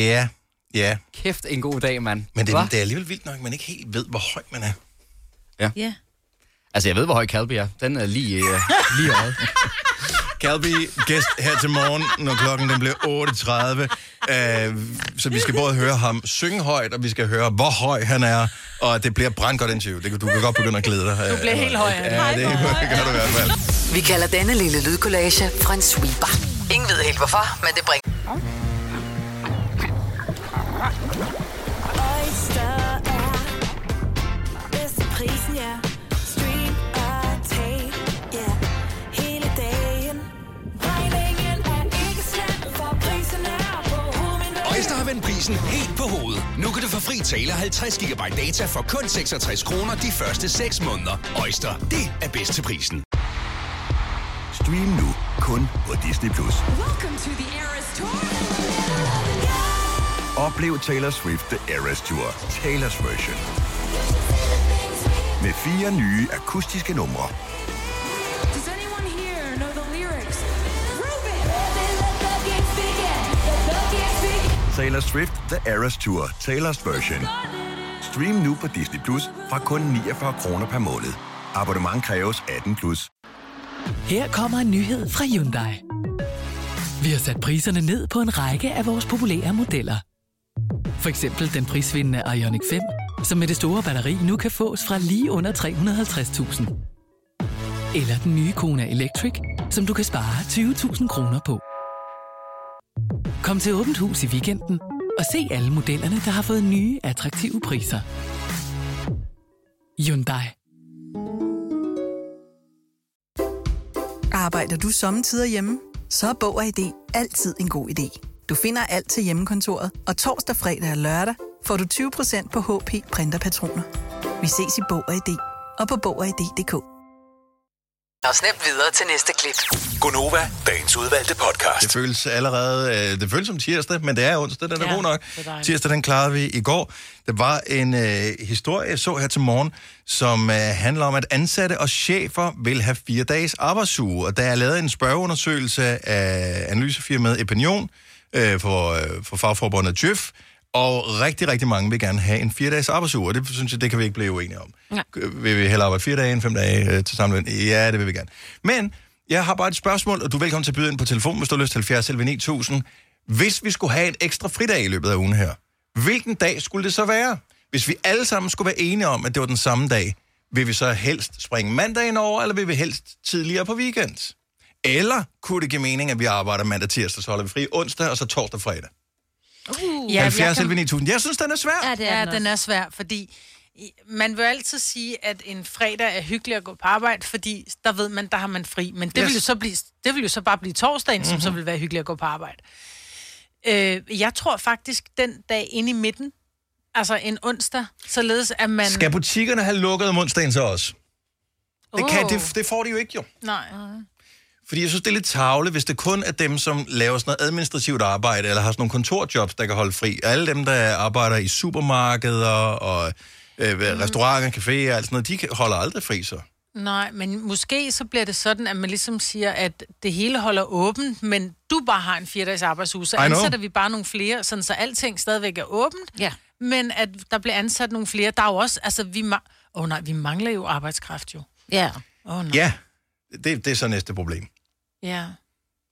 ja. Yeah. Kæft en god dag, mand. Men det, det er alligevel vildt nok, man ikke helt ved, hvor høj man er. Ja. Yeah. Altså, jeg ved, hvor høj Kalvi er. Den er lige øh, lige øjet. Kalvi, gæst her til morgen, når klokken den blev otte tredive. Øh, så vi skal både høre ham synge højt, og vi skal høre, hvor høj han er. Og det bliver brandgodt interview. Det, du kan godt begynde at glæde dig. Du bliver helt høj. Ja, det gør du i hvert fald. Vi kalder denne lille lydkollage fra en sweeper. Ingen ved helt hvorfor, men det bringer... Yeah. Stream og tag, yeah. Hele dagen. Regningen er ikke slem, for prisen er på hovedet. Øjster har vendt prisen helt på hovedet. Nu kan du få fri tale halvtreds gigabyte data for kun seksogtres kroner de første seks måneder. Øjster, det er bedst til prisen. Stream nu kun på Disney Plus. Welcome to the Eras Tour. Oplev Taylor Swift The Eras Tour, Taylor's version. Med fire nye akustiske numre. Taylor Swift The Eras Tour, Taylor's version. Stream nu på Disney Plus fra kun niogfyrre kroner per måned. Abonnement kræves atten plus. Her kommer en nyhed fra Hyundai. Vi har sat priserne ned på en række af vores populære modeller. For eksempel den prisvindende Ioniq fem, som med det store batteri nu kan fås fra lige under tre hundrede og halvtreds tusind. Eller den nye Kona Electric, som du kan spare tyve tusind kroner på. Kom til Åbent Hus i weekenden og se alle modellerne, der har fået nye, attraktive priser. Hyundai. Arbejder du sommetider hjemme? Så er Bog og Idé altid en god idé. Du finder alt til hjemmekontoret, og torsdag, fredag og lørdag får du tyve procent på H P printerpatroner. Vi ses i Bog og Idé og på bog og idé punktum d k. Og snap videre til næste klip. Gonova, dagens udvalgte podcast. Det føles allerede, det føles som tirsdag, men det er onsdag, den er ja, god nok. Tirsdag, den klarede vi i går. Der var en øh, historie, jeg så her til morgen, som øh, handler om, at ansatte og chefer vil have fire dages arbejdsuge. Og der er lavet en spørgeundersøgelse af analysefirmaet Opinion øh, for, øh, for fagforbundet Chef. Og rigtig, rigtig mange vil gerne have en fire-dages arbejdsuge, og det synes jeg, det kan vi ikke blive uenige om. Nej. Vil vi hellere arbejde fire dage end fem dage øh, til sammenløn? Ja, det vil vi gerne. Men jeg har bare et spørgsmål, og du er velkommen til at byde ind på telefonen, hvis du har lyst til halvfjerds elleve ni tusind. Hvis vi skulle have en ekstra fridag i løbet af ugen her, hvilken dag skulle det så være? Hvis vi alle sammen skulle være enige om, at det var den samme dag, vil vi så helst springe mandagen over, eller vil vi helst tidligere på weekend? Eller kunne det give mening, at vi arbejder mandag, tirsdag, så holder vi fri onsdag, og så torsdag, fredag? Uh, ja, halvfjerds elleve ni tusind. Jeg synes, den er svær. Ja, det er, ja den er svær, fordi man vil altid sige, at en fredag er hyggelig at gå på arbejde, fordi der ved man, der har man fri. Men det, yes. vil, jo så blive, det vil jo så bare blive torsdagen, mm-hmm. som så vil være hyggelig at gå på arbejde. Øh, jeg tror faktisk, den dag inde i midten, altså en onsdag, således at man... Skal butikkerne have lukket om onsdagen så også? Oh. Det, kan, det, det får de jo ikke, jo. Nej. Uh-huh. Fordi jeg synes, det er lidt tarveligt, hvis det kun er dem, som laver sådan noget administrativt arbejde, eller har sådan nogle kontorjobs, der kan holde fri. Alle dem, der arbejder i supermarkeder og øh, mm. restauranter, caféer og alt sådan noget, de holder aldrig fri så. Nej, men måske så bliver det sådan, at man ligesom siger, at det hele holder åbent, men du bare har en fire-dages arbejdsuge, så ansætter vi bare nogle flere, sådan så alting stadigvæk er åbent, ja. Men at der bliver ansat nogle flere. Der er jo også, altså vi, ma- oh, nej, vi mangler jo arbejdskraft jo. Ja. Oh, nej. Ja, det, det er så næste problem. Ja.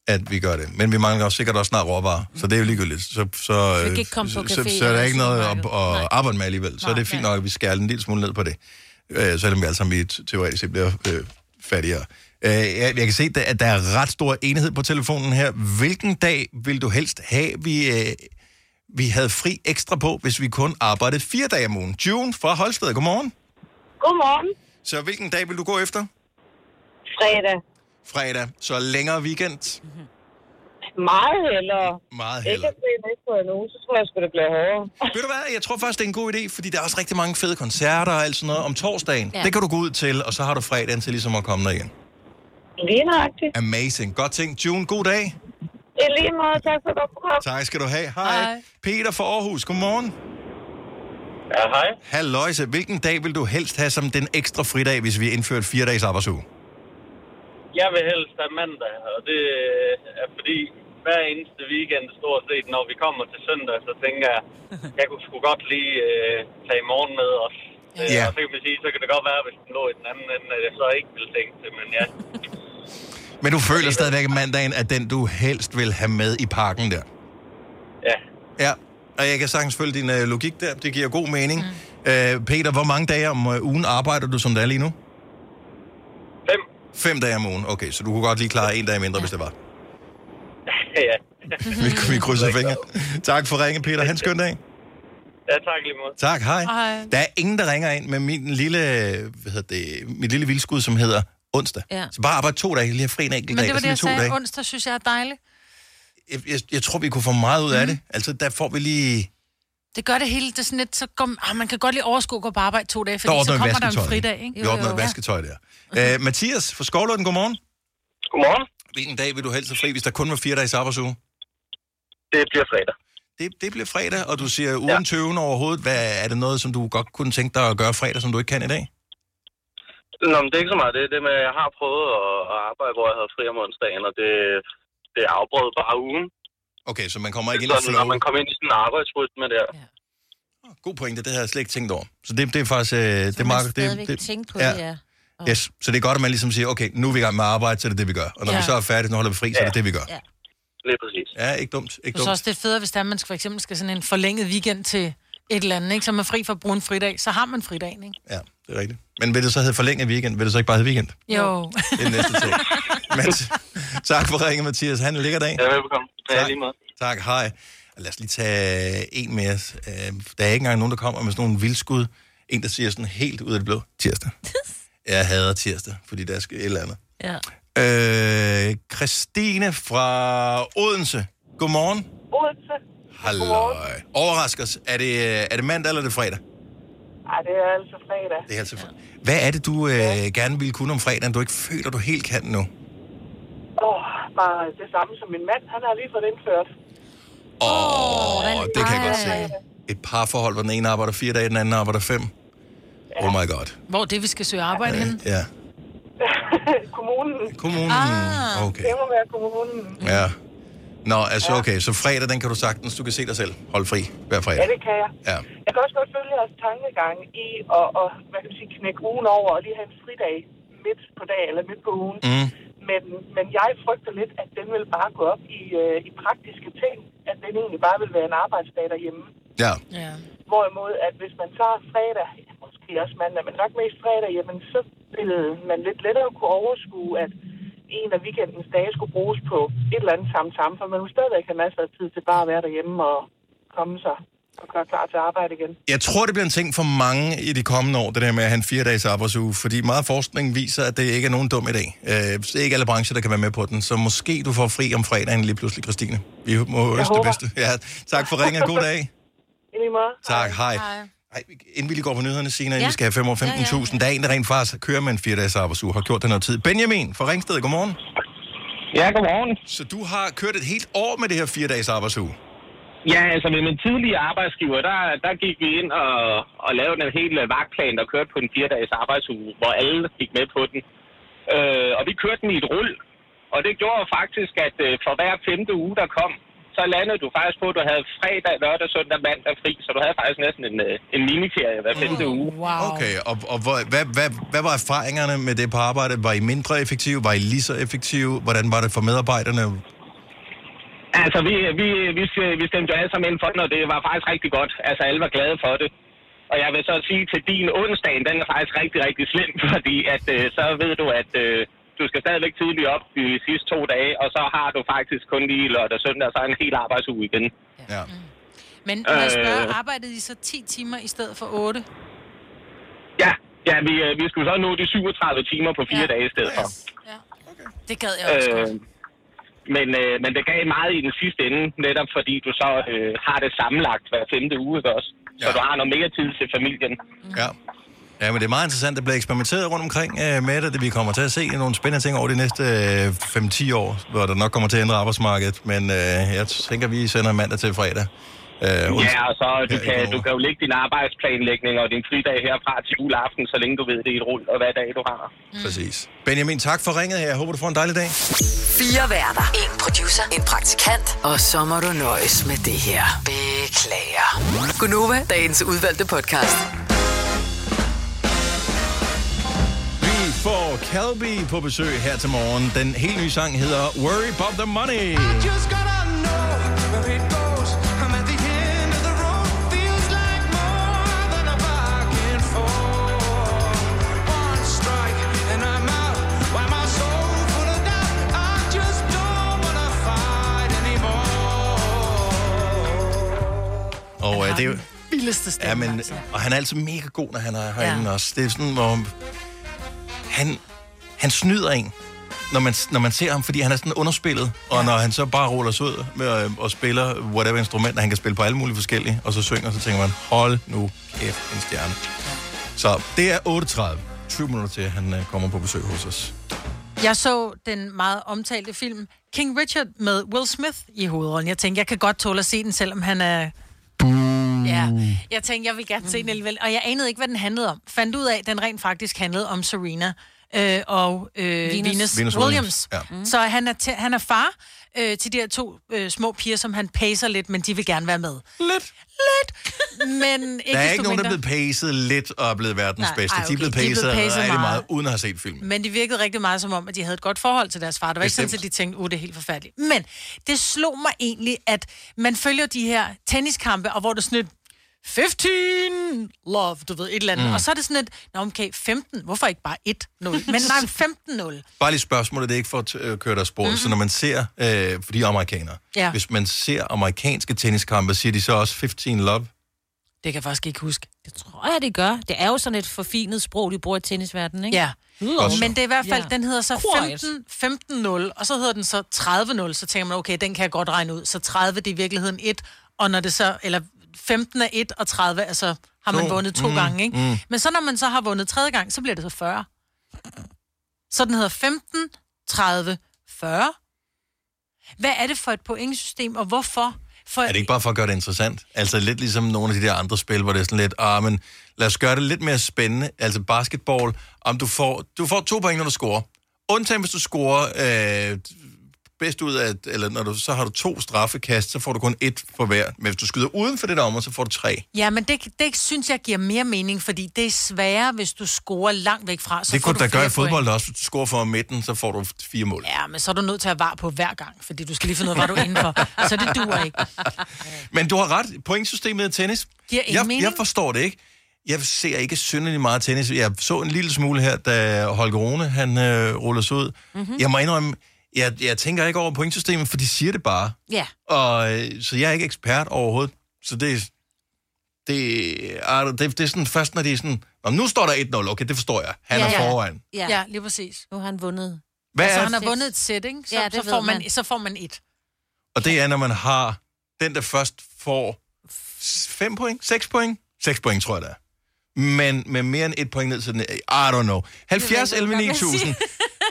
At vi gør det. Men vi mangler også sikkert også snart råvarer, så det er jo ligegyldigt. Så, så, så, ikke komme på café, så, så er der ikke noget at, at arbejde med alligevel. Så nej, er det fint nok, at vi skærer en lille smule ned på det. Øh, selvom vi alle sammen teoretisk bliver øh, fattigere. Øh, jeg, jeg kan se, at der er ret stor enighed på telefonen her. Hvilken dag vil du helst have, vi, øh, vi havde fri ekstra på, hvis vi kun arbejdede fire dage om ugen. June fra Holsted, godmorgen. Godmorgen. Så hvilken dag vil du gå efter? Fredag. Fredag. Så længere weekend? Mm-hmm. Meget hellere. Meget hellere. Ikke at det på en uge, så tror jeg, at det bliver hårdere. Ved du hvad, jeg tror faktisk, det er en god idé, fordi der er også rigtig mange fede koncerter og alt sådan noget om torsdagen. Ja. Det kan du gå ud til, og så har du fredagen til ligesom at komme der igen. Lige nøjagtigt. Amazing. Godt tænkt. June, god dag. I lige måde. Tak for godt program. Tak skal du have. Hej. Hej. Peter fra Aarhus, godmorgen. Ja, hej. Halløjse, hvilken dag vil du helst have som den ekstra fridag, hvis vi indførte fire dages arbejdsuge? Jeg vil helst have mandag, og det er fordi hver eneste weekend stort set, når vi kommer til søndag, så tænker jeg, jeg kunne sgu godt lige øh, tage i morgen med os. Ja. Og så kan man sige, så kan det godt være, hvis den lå i den anden ende, at jeg så ikke ville tænke det, men ja. Men du føler stadigvæk mandagen, at den du helst vil have med i parken der? Ja. Ja, og jeg kan sagtens følge din øh, logik der, det giver god mening. Mm. Øh, Peter, hvor mange dage om øh, ugen arbejder du som det er lige nu? Fem dage om ugen. Okay, så du kunne godt lige klare en dag mindre, hvis det var. Ja. vi, vi krydser fingre. Tak for ringen, Peter. Hans skøn dag. Ja, tak lige måde. Tak, hej. hej. Der er ingen, der ringer ind med min lille, hvad hedder det, mit lille vildskud, som hedder onsdag. Ja. Så bare arbejde to dage, lige have fri en enkelt dag. Men det var dag, det, jeg sagde. Dage. Onsdag synes jeg er dejligt. Jeg, jeg, jeg tror, vi kunne få meget ud mm-hmm. af det. Altså, der får vi lige... Det gør det hele, det er sådan lidt, så går, ah, man kan godt lige overskue at gå på arbejde to dage, fordi så kommer der en fridag, ikke? Jo, jo, jo. Vi ordner et vasketøj der. uh, Mathias fra Skovlunden, godmorgen. Godmorgen. Hvilken dag vil du helst have fri, hvis der kun var fire dages arbejdsuge? Det bliver fredag. Det, det bliver fredag, og du siger uden ja. tøven overhovedet. Hvad er det noget, som du godt kunne tænke dig at gøre fredag, som du ikke kan i dag? Nå, men det er ikke så meget. Det er det med, at jeg har prøvet at arbejde, hvor jeg havde fri om onsdagen, og det, det er afbrødet bare ugen. Okay, så man kommer ikke ind i flow. Når man kommer ind i sådan en arbejdsrytme der. Ja. Oh, god pointe, det havde jeg slet ikke tænkt over. Så det, det er faktisk... Øh, det er meget, det, det, tænkt på ja. det, ja. Oh. Yes. Så det er godt, at man ligesom siger, okay, nu er vi i gang med arbejde, så er det det, vi gør. Og når ja. vi så er færdige, når holder vi fri, ja. så er det det, vi gør. Ja, lige præcis. Ja, ikke dumt. Ikke dumt. Så også det federe, hvis der man for eksempel skal sådan en forlænget weekend til et eller andet, ikke? Så man er fri for at bruge en fridag, så har man fridagen, ikke? Ja, det er rigtigt. Men vil det så hedde forlænget weekend? Vil det så ikke bare hedde weekend? Jo. Det er næste ting. Men tak for ringen, Mathias. Han ligger dag. Ja, velbekomme. Tak. Tak, hej. Lad os lige tage en mere. Der er ikke engang nogen, der kommer med sådan nogle vildskud. En, der siger sådan helt ud af det blå. Tirsdag. Jeg hader tirsdag, fordi der er et eller andet. Ja. Øh, Christine fra Odense. Godmorgen. Odense. Halløj. Overrask os. Er det, er det mandag, eller er det fredag? Nej, det er altså fredag. Det er altså fredag. Hvad er det, du øh, gerne ville kunne om fredagen, du ikke føler, du helt kan nu? Åh, oh, bare det samme som min mand. Han har lige fået indført. Åh, oh, oh, det kan jeg godt se. Et parforhold, hvor den ene arbejder fire dage, den anden arbejder fem. Ja. Oh my god. Hvor det, vi skal søge arbejde ja. henne? Ja. kommunen. Kommunen, ah. okay. Det må være kommunen. Ja. Nå, altså okay, så fredag, den kan du sagtens, du kan se dig selv holde fri hver fredag. Ja, det kan jeg. Ja. Jeg kan også godt følge jeres tankegang i at, at hvad kan man sige, knække ugen over og lige have en fridag midt på dag eller midt på ugen. Mm. Men, men jeg frygter lidt, at den vil bare gå op i, øh, i praktiske ting, at den egentlig bare vil være en arbejdsdag derhjemme. Ja. ja. Hvorimod, at hvis man tager fredag, ja, måske også mandag, men nok mest fredag, jamen så vil man lidt lettere kunne overskue, at en af weekendens dage skulle bruges på et eller andet samtale, for man vil stadigvæk have masser af tid til bare at være derhjemme og komme sig og gøre klar til arbejde igen. Jeg tror, det bliver en ting for mange i de kommende år, det der med at have en fire dages arbejdsuge, fordi meget forskning viser, at det ikke er nogen dum idé. Øh, det er ikke alle brancher, der kan være med på den, så måske du får fri om fredagen lige pludselig, Christine. Vi må ønske det bedste. Ja, tak for ringen, god dag. I lige måde. Tak, hej. hej. Ej, inden vi lige går på nyhederne senere, ja. vi skal have fem hundrede og femten tusind. Ja, ja, ja. Der er en, der rent faktisk kører med en fire-dages arbejdsuge, har gjort det noget tid. Benjamin fra Ringsted, godmorgen. Ja, godmorgen. Så du har kørt et helt år med det her fire-dages arbejdsuge? Ja, altså med min tidlige arbejdsgiver, der, der gik vi ind og, og lavede en hel vagtplan, der kørte på en fire-dages arbejdsuge, hvor alle gik med på den. Øh, og vi kørte den i et rul, og det gjorde faktisk, at for hver femte uge, der kom, så landede du faktisk på, at du havde fredag, lørdag, søndag, mandag fri, så du havde faktisk næsten en, en miniferie hver femte oh, uge. Wow. Okay, og, og hvad, hvad, hvad, hvad var erfaringerne med det på arbejdet? Var I mindre effektive? Var I lige så effektive? Hvordan var det for medarbejderne? Altså, vi, vi, vi, vi stemte jo alle sammen ind for den, og det var faktisk rigtig godt. Altså, alle var glade for det. Og jeg vil så sige til din onsdag, den er faktisk rigtig, rigtig slem, fordi at, øh, så ved du, at... Øh, du skal stadigvæk tidligt op de sidste to dage, og så har du faktisk kun lige lørdag og søndag, og så er en hel arbejdsuge igen. Ja. Men må jeg spørge, øh, arbejdede I så ti timer i stedet for otte? Ja, ja vi, vi skulle så nå de syvogtredive timer på fire ja. dage i stedet for. Ja. Okay. Det gad jeg også øh, men, øh, men det gav meget i den sidste ende, netop fordi du så øh, har det sammenlagt hver femte uge også. Ja. Så du har noget mere tid til familien. Mm. Ja. Ja, men det er meget interessant, det bliver eksperimenteret rundt omkring øh, med det. Vi kommer til at se nogle spændende ting over de næste øh, fem til ti år, hvor der nok kommer til at ændre arbejdsmarkedet. Men øh, jeg tænker, vi sender mandag til fredag. Øh, ja, og så du kan, du kan jo lægge din arbejdsplanlægning og din fridag herfra til juleaften, så længe du ved, det er et rull og hver dag, du har. Mm. Præcis. Benjamin, tak for ringet her. Jeg håber, du får en dejlig dag. Fire værter. En producer. En praktikant. Og så må du nøjes med det her. Beklager. Gonova, dagens udvalgte podcast. For Kalvi på besøg her til morgen. Den helt nye sang hedder Worry About The Money. Og øh, det er jo... vildeste stemme, ja, men, altså. Og han er altid mega god, når han er herinde ja. også. Det er sådan, hvor... Han, han snyder en, når man, når man ser ham, fordi han er sådan underspillet. Og ja. når han så bare ruller sig ud med, øh, og spiller whatever instrument, han kan spille på alle mulige forskellige, og så synger, så tænker man, hold nu kæft, en stjerne. Så det er otteogtredive. tyve minutter til, at han øh, kommer på besøg hos os. Jeg så den meget omtalte film King Richard med Will Smith i hovedrollen. Jeg tænkte, jeg kan godt tåle at se den, selvom han er... Ja, jeg tænkte, jeg vil gerne se den alligevel. Og jeg anede ikke, hvad den handlede om. Fandt ud af, at den rent faktisk handlede om Serena øh, og øh, Venus. Venus Williams. Williams. Ja. Mm. Så han er, t- han er far øh, til de her to øh, små piger, som han pacer lidt, men de vil gerne være med. Lidt. Lidt. Men ikke der er ikke nogen, der er blevet pacet lidt og er blevet verdens Nej, bedste. Ej, okay. De er blevet pacet, de er blevet pacet meget, meget, uden at have set filmen. Men det virkede rigtig meget som om, at de havde et godt forhold til deres far. Det var Bestemt. ikke sådan, at de tænkte, uh, det er helt forfærdeligt. Men det slog mig egentlig, at man følger de her tenniskampe, og hvor det sådan femten, love, du ved, et eller andet. Mm. Og så er det sådan et, nå okay, femten, hvorfor ikke bare et nul? Men nej, femten nul. Bare lige spørgsmålet, det er ikke for at øh, køre der spor. Mm-hmm. Så når man ser, øh, for de amerikanere, ja. hvis man ser amerikanske tenniskampe, siger de så også femten love? Det kan jeg faktisk ikke huske. Det tror jeg, det gør. Det er jo sådan et forfinet sprog, de bruger i tennisverdenen, ikke? Ja. Også. Men det er i hvert fald, ja. den hedder så femten nul, og så hedder den så tredive nul. Så tænker man, okay, den kan jeg godt regne ud. Så tredive, det er i virkeligheden et, og når det så, eller femten er et, og tredive, altså har man to. vundet to mm, gange, ikke? Mm. Men så når man så har vundet tredje gang, så bliver det så fyrre. Så den hedder femten, tredive, fyrre. Hvad er det for et pointsystem, og hvorfor? For... Er det ikke bare for at gøre det interessant? Altså lidt ligesom nogle af de der andre spil, hvor det er sådan lidt, ah, men lad os gøre det lidt mere spændende, altså basketball, om du får, du får to point, når du scorer. Undtagen, hvis du scorer... Øh, bedst ud af, eller når du, så har du to straffekast, så får du kun et for hver. Men hvis du skyder uden for det der område, så får du tre. Ja, men det, det synes jeg giver mere mening, fordi det er sværere, hvis du scorer langt væk fra. Så det kunne du da gøre i fodbold også. Hvis du scorer for midten, så får du fire mål. Ja, men så er du nødt til at vare på hver gang, fordi du skal lige finde ud af, hvad du er inde for. Så det duer ikke. Men du har ret. Pointsystemet i tennis. Giver ingen jeg, mening. Jeg forstår det ikke. Jeg ser ikke synderligt meget tennis. Jeg så en lille smule her, da Holger Rune, han øh, rullede sig ud. Mm-hmm. Jeg må indrømme, Jeg, jeg tænker ikke over pointsystemet, for de siger det bare. Ja. Og, så jeg er ikke ekspert overhovedet. Så det, det, er, det, det er sådan først, når det er sådan... Nu står der et nul, okay, det forstår jeg. Han ja, er foran. Ja. ja, lige præcis. Nu har han vundet. Hvad altså, er? Han har vundet et sæt, ikke? Så, ja, så, får man, man. så får man et. Og det er, når man har... Den, der først får fem point, seks point. seks point, tror jeg, der er. Men med mere end et point ned, så den er... I don't know. halvfjerds elleve ni tusind.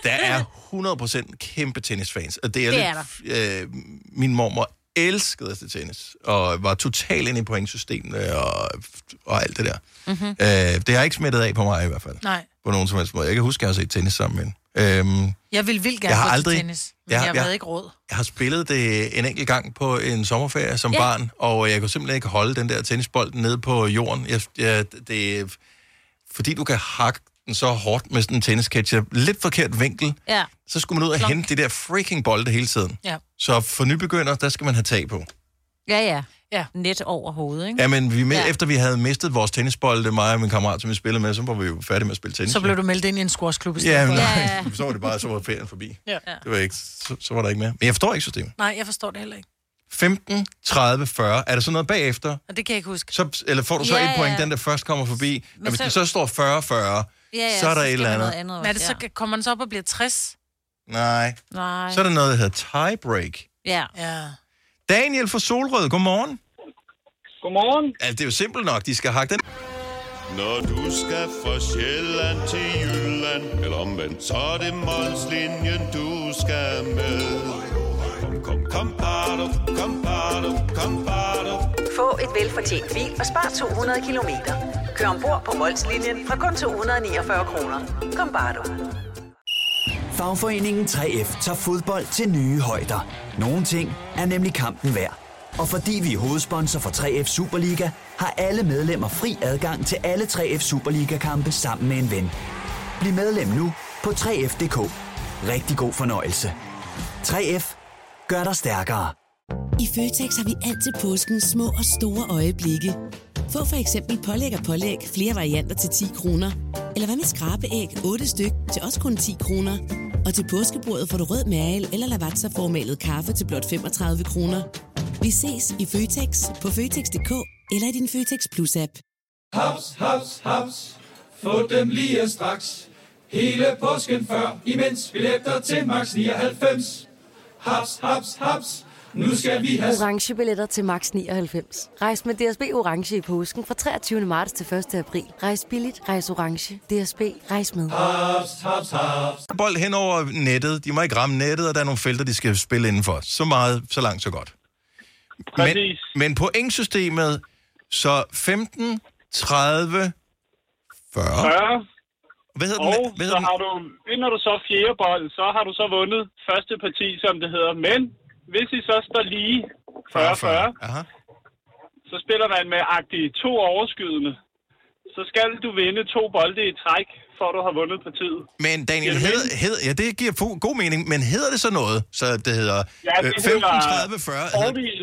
Der er hundrede procent kæmpe tennisfans. Og det er, det er lidt, øh, min mormor elskede at tennis, og var totalt inde i pointsystemet og, og alt det der. Mm-hmm. Øh, det har ikke smittet af på mig i hvert fald. Nej. På nogen som helst måde. Jeg kan huske, at jeg har set tennis sammen med hende. Øhm, jeg vil vildt gerne gå til tennis, men jeg, jeg, jeg havde ikke råd. Jeg har spillet det en enkelt gang på en sommerferie som yeah. barn, og jeg kunne simpelthen ikke holde den der tennisbold nede på jorden. Jeg, jeg, det, fordi du kan hakke så hårdt med sådan en tennisketcher, lidt forkert vinkel, ja. så skulle man ud og Klunk. hente det der freaking bolde hele tiden. Ja. Så for nybegynder, der skal man have tag på. Ja, ja. ja. Net over hovedet, ikke? Ja, men vi med, ja. efter vi havde mistet vores tennisbolde, mig og min kammerat, som vi spillede med, så var vi jo færdige med at spille tennis. Så blev du meldt ind i en squashklub i stedet. Ja, men nej, ja, ja. så var det bare, så var ferien forbi. Ja. Det var ikke, så, så var der ikke mere. Men jeg forstår ikke systemet. Nej, jeg forstår det heller ikke. femten, tredive, fyrre. Er der sådan noget bagefter? Og det kan jeg ikke huske. Så, eller får du så ja, et ja. point, den der først kommer forbi. Men hvis så... det så står fyrre fyrre, ja, ja, så er der så et eller andet. andet. Men er det så, kommer den så op og bliver tres? Nej. Nej. Så er der noget, der hedder tiebreak. Ja. ja. Daniel fra Solrød, godmorgen. Godmorgen. Altså, det er jo simpelt nok, de skal hakke den. Når du skal fra Sjælland til Jylland, eller omvendt, så er det Molslinjen, du skal med. Kom, kom, kom, bado, kom, bado, kom, bado. Få et velfortjent bil og spar to hundrede kilometer. Kør ombord på Molslinjen fra kun to hundrede niogfyrre kroner. Kom, bado. Fagforeningen tre F tager fodbold til nye højder. Nogle ting er nemlig kampen værd. Og fordi vi er hovedsponsor for tre F Superliga, har alle medlemmer fri adgang til alle tre F Superliga-kampe sammen med en ven. Bliv medlem nu på tre F punktum d k. Rigtig god fornøjelse. tre F gør dig stærkere. I Føtex har vi altid påskens små og store øjeblikke. Få for eksempel pålæg og pålæg flere varianter til ti kroner. Eller hvad med skrabeæg otte styk til også kun ti kroner. Og til påskebordet får du rød mal eller lavatserformalet kaffe til blot femogtredive kroner. Vi ses i Føtex på Føtex punktum d k eller i din Føtex Plus-app. Haps, haps, haps. Få dem lige straks. Hele påsken før, imens billetter til max nioghalvfems. Haps, haps, haps. Nu skal vi have orange billetter til max nioghalvfems. Rejs med D S B Orange i påsken fra treogtyvende marts til første april. Rejs billigt, rejs orange. D S B, rejs med. Hops, hops, hops. Bold hen over nettet. De må ikke ramme nettet, og der er nogle felter, de skal spille indenfor. Så meget, så langt, så godt. Men, men pointsystemet, så femten, tredive, fyrre. fyrre. Hvad hedder og den, hvad så den? Har du, vinder du så fjerde bold, så har du så vundet første parti, som det hedder. Men hvis I så står lige fyrre fyrre, så spiller man med agtige to overskydende. Så skal du vinde to bolde i træk, for du har vundet partiet. Men Daniel, hed, hed, ja, det giver god mening, men hedder det så noget? Så det hedder ja, det øh, femten tredive fyrre? Fordel.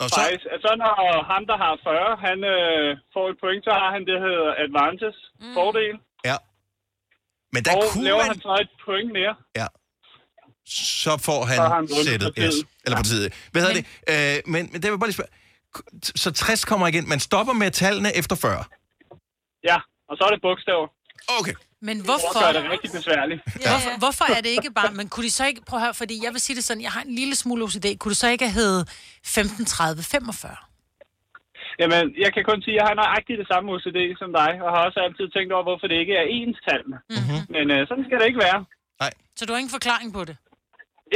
Nå, så... Faktisk, at så når ham, der har fyrre, han øh, får et point, så har han det, hedder advantage. Mm. Fordel. Ja. Men der og kunne laver man... han så et point mere. Ja. Så får han, så han sættet. Yes. Eller partiet. Hvad hedder men... det? Øh, men, men det vil jeg bare lige spørge. Så tres kommer igen. Man stopper med tallene efter fyrre. Ja, og så er det bogstaver. Okay. Men hvorfor... Det er det rigtig besværligt. Ja. Hvorfor, hvorfor er det ikke bare... Men kunne de så ikke... Prøv at høre, fordi jeg vil sige det sådan, jeg har en lille smule O C D. Kunne det så ikke have heddet femten tredive femogfyrre? Jamen, jeg kan kun sige, at jeg har nøjagtigt det samme O C D som dig, og har også altid tænkt over, hvorfor det ikke er ens tallene. Mm-hmm. Men uh, sådan skal det ikke være. Nej. Så du har ingen forklaring på det?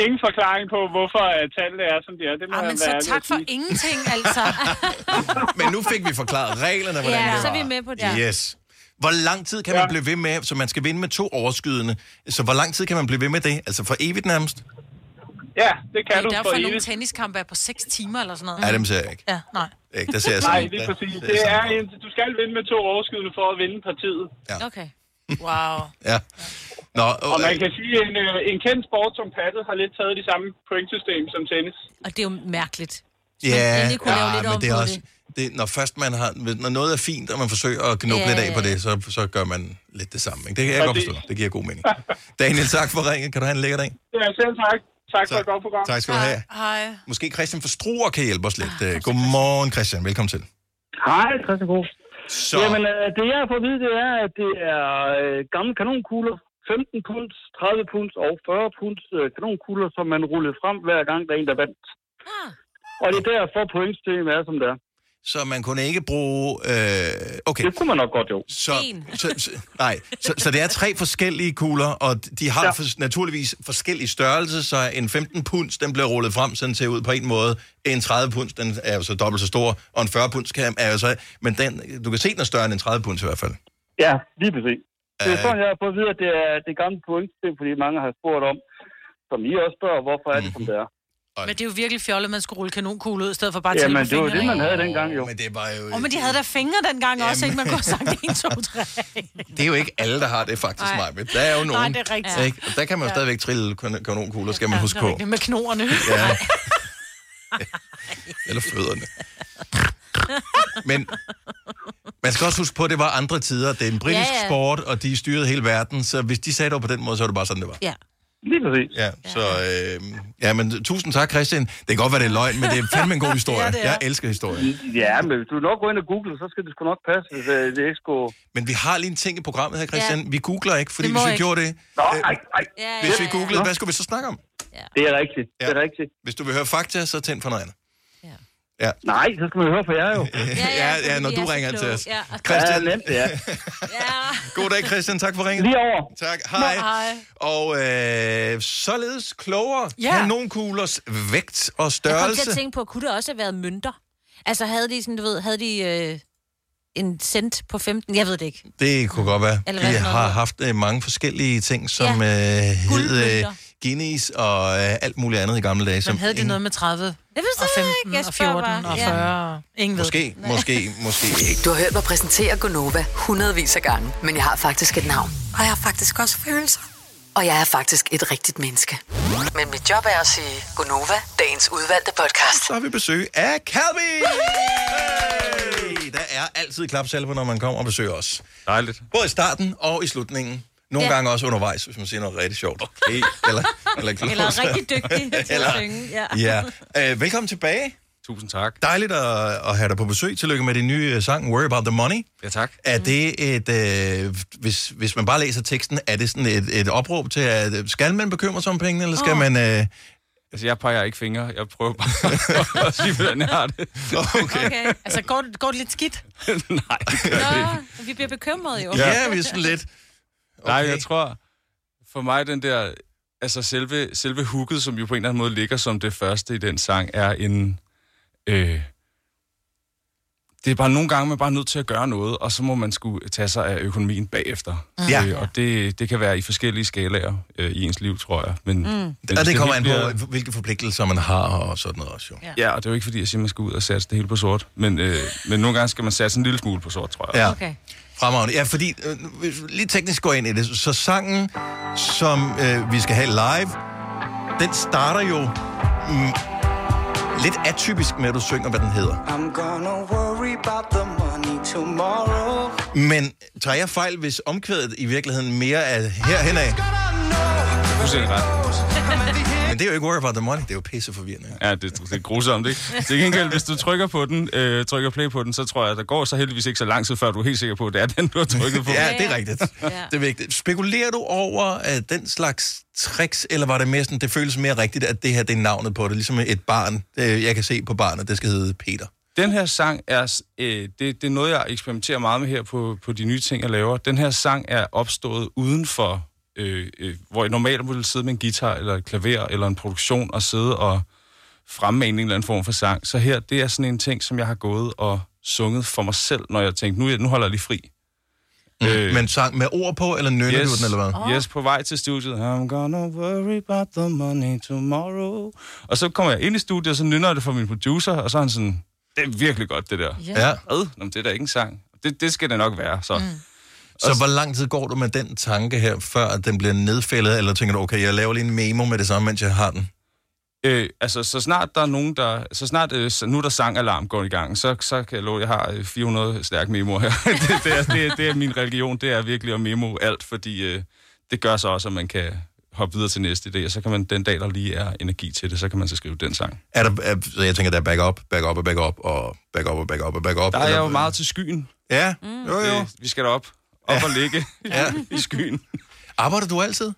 Ingen forklaring på, hvorfor tallene er, som de er. Det må ah, men så tak for ingenting, altså. Men nu fik vi forklaret reglerne, hvordan ja, det var. Ja, så er vi med på det. Yes. Hvor lang tid kan ja. man blive ved med, så man skal vinde med to overskydende, så hvor lang tid kan man blive ved med det? Altså for evigt nærmest? Ja, det kan ja, du for evigt. Det er jo for nogle tenniskampe på seks timer eller sådan noget. Ja, dem ser jeg ikke. Ja, nej. Ikke, der ser jeg nej, lige præcis. Det, det er, en, du skal vinde med to overskydende for at vinde partiet. Ja. Okay. Wow. ja. Nå, øh, og man kan sige, at en, øh, en kendt sport som paddle har lidt taget de samme pointsystem som tennis. Og det er jo mærkeligt. Ja, yeah, kunne ja, lidt men det er også... Det, når først man har... Når noget er fint, og man forsøger at knuppe yeah. lidt af på det, så, så gør man lidt det samme. Ikke? Det kan jeg og godt det... forstå. Det giver god mening. Daniel, tak for ringen. Kan du have en lækker dag? Ja, selv tak. Tak for et godt program. Tak skal du have. Hej. Måske Christian fra Struer kan hjælpe os lidt. Ah, godmorgen, Christian. Velkommen til. Hej, Christian Gros. Så... Jamen, det jeg har fået at vide, det er, at det er gamle kanonkugler. femten punds, tredive punds og fyrre punds kanonkugler, som man rullede frem hver gang, der er en, der vandt. Ah. Og det er derfor pointsystemet er, som det er. Så man kunne ikke bruge... Øh, okay. Det kunne man nok godt, jo. Så, så, så, nej, så, så det er tre forskellige kugler, og de har ja. for, naturligvis forskellige størrelser, så en femten punds, den bliver rullet frem, sådan ser ud på en måde. En tredive punds, den er jo så dobbelt så stor, og en fyrre punds kan, er jo så... Men den, du kan se, den er større end en tredive punds i hvert fald. Ja, lige præcis. Det er sådan, jeg har fået videre, at det er det gamle pointsystem, fordi mange har spurgt om, som I også spørger, hvorfor er det, som det er. Men det er jo virkelig fjollet, man skulle rulle kanonkugle ud, i stedet for bare at tælle på fingrene. Jamen, det var det, man havde dengang, jo. Men det var jo... Åh, men de havde da fingre dengang også, ikke? Man kunne have sagt en, to, tre. Det er jo ikke alle, der har det faktisk, Majbrit. Der er jo nogen. Nej, det er rigtigt. Og der kan man jo stadigvæk trille kanonkugler, skal man huske på. Med knoerne. Ja. Eller fødderne. Men man skal også huske på, at det var andre tider. Det er en britisk ja, ja. sport, og de styrede hele verden. Så hvis de sagde det på den måde, så var det bare sådan, det var. Ja. Lige præcis. Ja, så, øh, ja, men tusind tak, Christian. Det kan godt være, det er løgn, men det er fandme en god historie. Ja, jeg elsker historien. Ja, men hvis du nok går ind og googler, så skal det sgu nok passe, hvis øh, det ikke skulle... Men vi har lige en ting i programmet her, Christian. Ja. Vi googler ikke, fordi hvis vi ikke gjorde det... Nå, øh, ej, ej. Ja, hvis vi googlede, hvad skulle vi så snakke om? Ja. Det er rigtigt, ja. Det er rigtigt. Hvis du vil høre fakta, så tænd for noget andet. Ja. Nej, så skal man høre fra jer jo. Ja, ja, ja, ja, når du ringer til os. Ja. Christian. Ja, nemt, ja. God dag, Christian. Tak for ringen. Lige over. Tak. Hej. Nå, hej. Og øh, således klogere ja. kanonkuglers vægt og størrelse. Jeg kom til at tænke på, kunne det også have været mønter? Altså havde de sådan, du ved, havde de øh, en cent på femten? Jeg ved det ikke. Det kunne godt være. Eller de har haft øh, mange forskellige ting, som ja. øh, hed... Øh, Guinness og øh, alt muligt andet i gamle dage. Men havde de ingen... noget med tredive og femten og fjorten bare. Og fyrre? Ja. Ingen måske, ved. Måske, måske ikke. Du har hørt mig præsentere Gonova hundredvis af gange, men jeg har faktisk et navn. Og jeg har faktisk også følelser. Og jeg er faktisk et rigtigt menneske. Men mit job er at sige Gonova, dagens udvalgte podcast. Så har vi besøg af Kalvi! Hey! Der er altid klapsalver, når man kommer og besøger os. Dejligt. Både i starten og i slutningen. Nogle ja. gange også undervejs, hvis man siger noget rigtig sjovt. Okay. Eller, eller, eller rigtig dygtig til at synge. Ja. Ja. Uh, velkommen tilbage. Tusind tak. Dejligt at, at have dig på besøg. Tillykke med din nye sang, Worry About The Money. Ja, tak. Er det et, uh, hvis, hvis man bare læser teksten, er det sådan et, et opråb til, at skal man bekymre sig om pengene, eller skal oh. man... Uh, altså, jeg peger ikke fingre. Jeg prøver bare at sige, hvordan jeg har det. Okay. Okay. Altså, går det, går det lidt skidt? Nej. Nå, vi bliver bekymrede jo. Ja, ja, vi er sådan lidt... Okay. Nej, jeg tror, for mig den der, altså selve, selve hooket, som jo på en eller anden måde ligger som det første i den sang, er en, øh, det er bare nogle gange, man er bare nødt til at gøre noget, og så må man sgu tage sig af økonomien bagefter. Ja. Øh, og det, det kan være i forskellige skalaer øh, i ens liv, tror jeg. Men, mm. den, og det kommer an på, bliver... hvilke forpligtelser man har og sådan noget også, jo. Ja. Ja, og det er jo ikke fordi, jeg siger, man skal ud og satse det hele på sort, men, øh, men nogle gange skal man satse en lille smule på sort, tror jeg. Ja. Okay. Fremragende. Ja, fordi øh, lige teknisk går ind i det. Så sangen, som øh, vi skal have live, den starter jo mm, lidt atypisk med, at du synger, hvad den hedder. I'm gonna worry about the money tomorrow. Men tager jeg fejl, hvis omkvædet i virkeligheden mere er herhen af? Du ser ret. Men det er jo ikke Worry About The Money, det er jo pisseforvirrende. Ja, det, det er grusomt, ikke? Til gengæld, hvis du trykker på den, øh, trykker play på den, så tror jeg, der går så heldigvis ikke så lang tid, før du er helt sikker på, at det er den, du har trykket på. Ja, det er rigtigt. Ja. Det er vigtigt. Spekulerer du over øh, den slags tricks, eller var det mere sådan, det føles mere rigtigt, at det her, det er navnet på det, ligesom et barn, øh, jeg kan se på barnet, det skal hedde Peter? Den her sang er, øh, det, det er noget, jeg eksperimenterer meget med her på, på de nye ting, jeg laver. Den her sang er opstået uden for... Øh, øh, hvor jeg normalt ville sidde med en guitar eller et klaver eller en produktion og sidde og fremmane en eller anden form for sang. Så her, det er sådan en ting, som jeg har gået og sunget for mig selv, når jeg tænkte, nu, nu holder jeg lige fri. Mm. Øh, Men sang med ord på, eller nynner yes, du den, eller hvad? Oh. Yes, på vej til studiet. I'm gonna worry about the money tomorrow. Og så kommer jeg ind i studiet, og så nynner jeg det for min producer, og så er han sådan, det er virkelig godt, det der. Yeah. Ja. Øh, nå, det er da ikke en sang. Det, det skal det nok være, så... Mm. Så hvor lang tid går du med den tanke her, før den bliver nedfældet, eller tænker du, okay, jeg laver lige en memo med det samme, mens jeg har den? Øh, altså, så snart der er nogen, der... Så snart øh, nu der sangalarm går i gang, så, så kan jeg love, jeg har fire hundrede stærke memoer her. det, det, er, det, det er min religion, det er virkelig at memo alt, fordi øh, det gør så også, at man kan hoppe videre til næste idé, og så kan man den dag, der lige er energi til det, så kan man så skrive den sang. Er der, er, så jeg tænker, der er back-up, back-up og back-up, og back-up og back-up og back-up. Der er jeg jo meget til skyen. Ja, mm. jo, jo. Det, vi skal derop. Op ja. og ligge ja. i skyen. Arbejder du altid?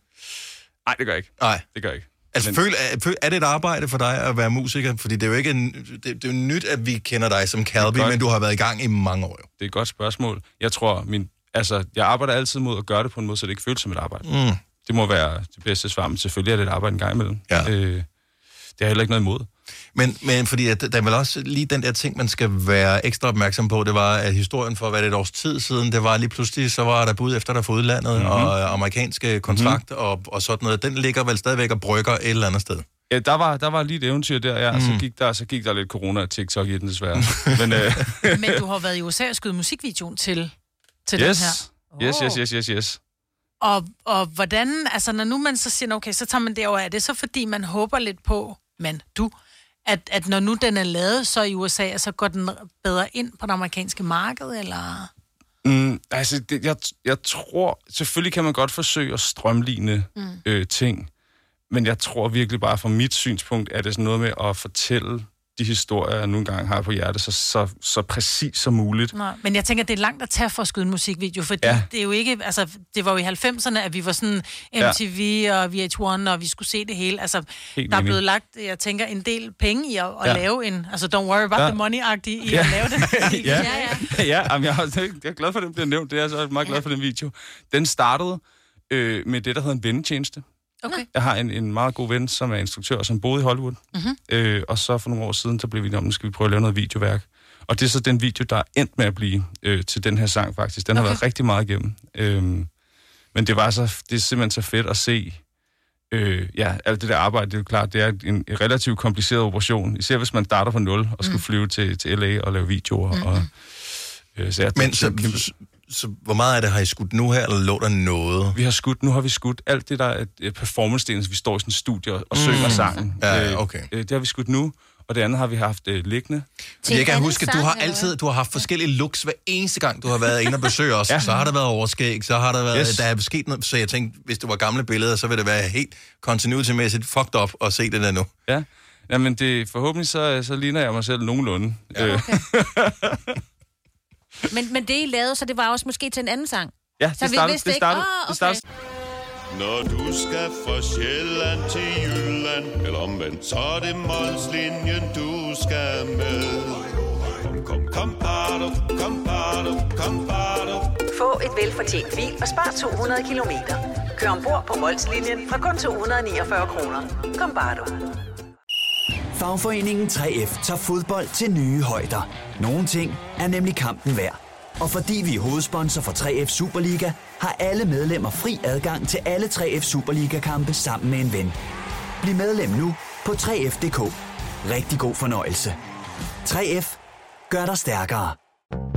Nej, det gør jeg ikke. Nej. Det gør jeg ikke. Altså, men... føl, er, er det et arbejde for dig at være musiker? Fordi det er jo ikke en, det, det er jo nyt, at vi kender dig som Kalvi, godt... men du har været i gang i mange år. Jo. Det er et godt spørgsmål. Jeg tror, min, altså, jeg arbejder altid mod at gøre det på en måde, så det ikke føles som et arbejde. Mm. Det må være det bedste svar, men selvfølgelig er det et arbejde en gang imellem. Ja. Øh, det har heller ikke noget imod. Men, men fordi at der er vel også lige den der ting, man skal være ekstra opmærksom på, det var, at historien for, hvad det et års tid siden, det var lige pludselig, så var der bud efter dig fra udlandet, mm-hmm. og amerikanske kontrakter mm-hmm. og, og sådan noget. Den ligger vel stadigvæk og brygger et eller andet sted. Ja, der var, der var lige et eventyr der, ja, mm. og så gik der, så gik der lidt corona og TikTok i den desværre. Men, øh... men du har været i U S A og skudt musikvideoen til, til yes. den her. Yes, yes, yes, yes, yes. Og, og hvordan, altså når nu man så siger, okay, så tager man det over, er det så fordi, man håber lidt på, men du... At, at når nu den er lavet, så i U S A, så går den bedre ind på det amerikanske marked, eller? Mm, altså, det, jeg, jeg tror, selvfølgelig kan man godt forsøge at strømligne mm. øh, ting, Men jeg tror virkelig bare fra mit synspunkt, at det sådan noget med at fortælle de historier, jeg nu engang har på hjertet, så, så, så præcis som muligt. Nej, men jeg tænker, det er langt at tage for at skyde en musikvideo, fordi ja. det er jo ikke, altså, det var jo i halvfemserne, at vi var sådan M T V ja. og V H one, og vi skulle se det hele. Altså, helt der er blevet lagt, jeg tænker, en del penge i at, at ja. lave en, altså, don't worry about ja. the money-agtig i ja. at lave det. ja, ja, ja. ja jamen, jeg, er, jeg er glad for, at den bliver nævnt. Det er jeg så meget glad for, den video. Den startede øh, med det, der hedder en vendetjeneste. Okay. Jeg har en, en meget god ven, som er instruktør, som boede i Hollywood. Mm-hmm. Øh, og så for nogle år siden, så blev vi enige om, nu skal vi prøve at lave noget videoværk. Og det er så den video, der er endt med at blive øh, til den her sang, faktisk. Den okay. har været rigtig meget igennem. Øh, men det var så, det er simpelthen så fedt at se. Øh, ja, alt det der arbejde, det er jo klart, det er en relativt kompliceret operation. Især hvis man starter fra nul og skal mm. flyve til, til L A og lave videoer. Mm-hmm. Og, øh, så jeg, men så... Kæmpe... Så hvor meget af det har I skudt nu her, eller lå der noget? Vi har skudt, nu har vi skudt alt det, der er performance-delen, så vi står i sådan en studie og, og mm. synger sangen. Ja, okay. Øh, det har vi skudt nu, og det andet har vi haft øh, liggende. Til jeg kan huske, at du har altid, du har haft forskellige looks hver eneste gang, du har været inde og besøge os. ja. Så har der været overskæg, så har der været, yes. der er sket noget. Så jeg tænkte, hvis det var gamle billeder, så ville det være helt continuity-mæssigt fucked up at se det der nu. Ja, jamen det, forhåbentlig så, så ligner jeg mig selv nogenlunde. Ja, okay. Men, men det, I lavede, så det var også måske til en anden sang? Ja, det startede. Det startede. Oh, okay. Når du skal fra Sjælland til Jylland, eller omvendt, så er det Molslinjen, du skal med. Kom, kom, kom, bado, kom, bado, kom, bado. Få et velfortjent bil og spar to hundrede kilometer. Kør ombord på Molslinjen fra kun to hundrede niogfyrre kroner. Kom, bado. Fagforeningen tre F tager fodbold til nye højder. Nogle ting er nemlig kampen værd. Og fordi vi er hovedsponsor for tre F Superliga, har alle medlemmer fri adgang til alle tre F Superliga-kampe sammen med en ven. Bliv medlem nu på tre F punktum d k. Rigtig god fornøjelse. tre F gør dig stærkere.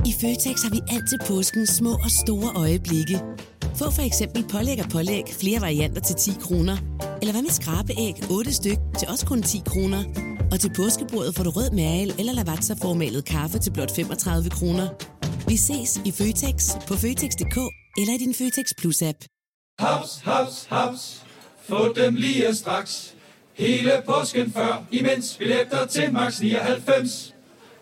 I Føtex har vi altid påskens små og store øjeblikke. Få for eksempel pålæg og pålæg flere varianter til ti kroner. Eller hvad med skrabeæg otte styk til også kun ti kroner. Og til påskebordet får du rød mal eller lavatserformalet kaffe til blot femogtredive kroner. Vi ses i Føtex på Føtex punktum d k eller i din Føtex Plus-app. Haps, haps, haps. Få dem lige straks. Hele påsken før, imens billetter til max nioghalvfems.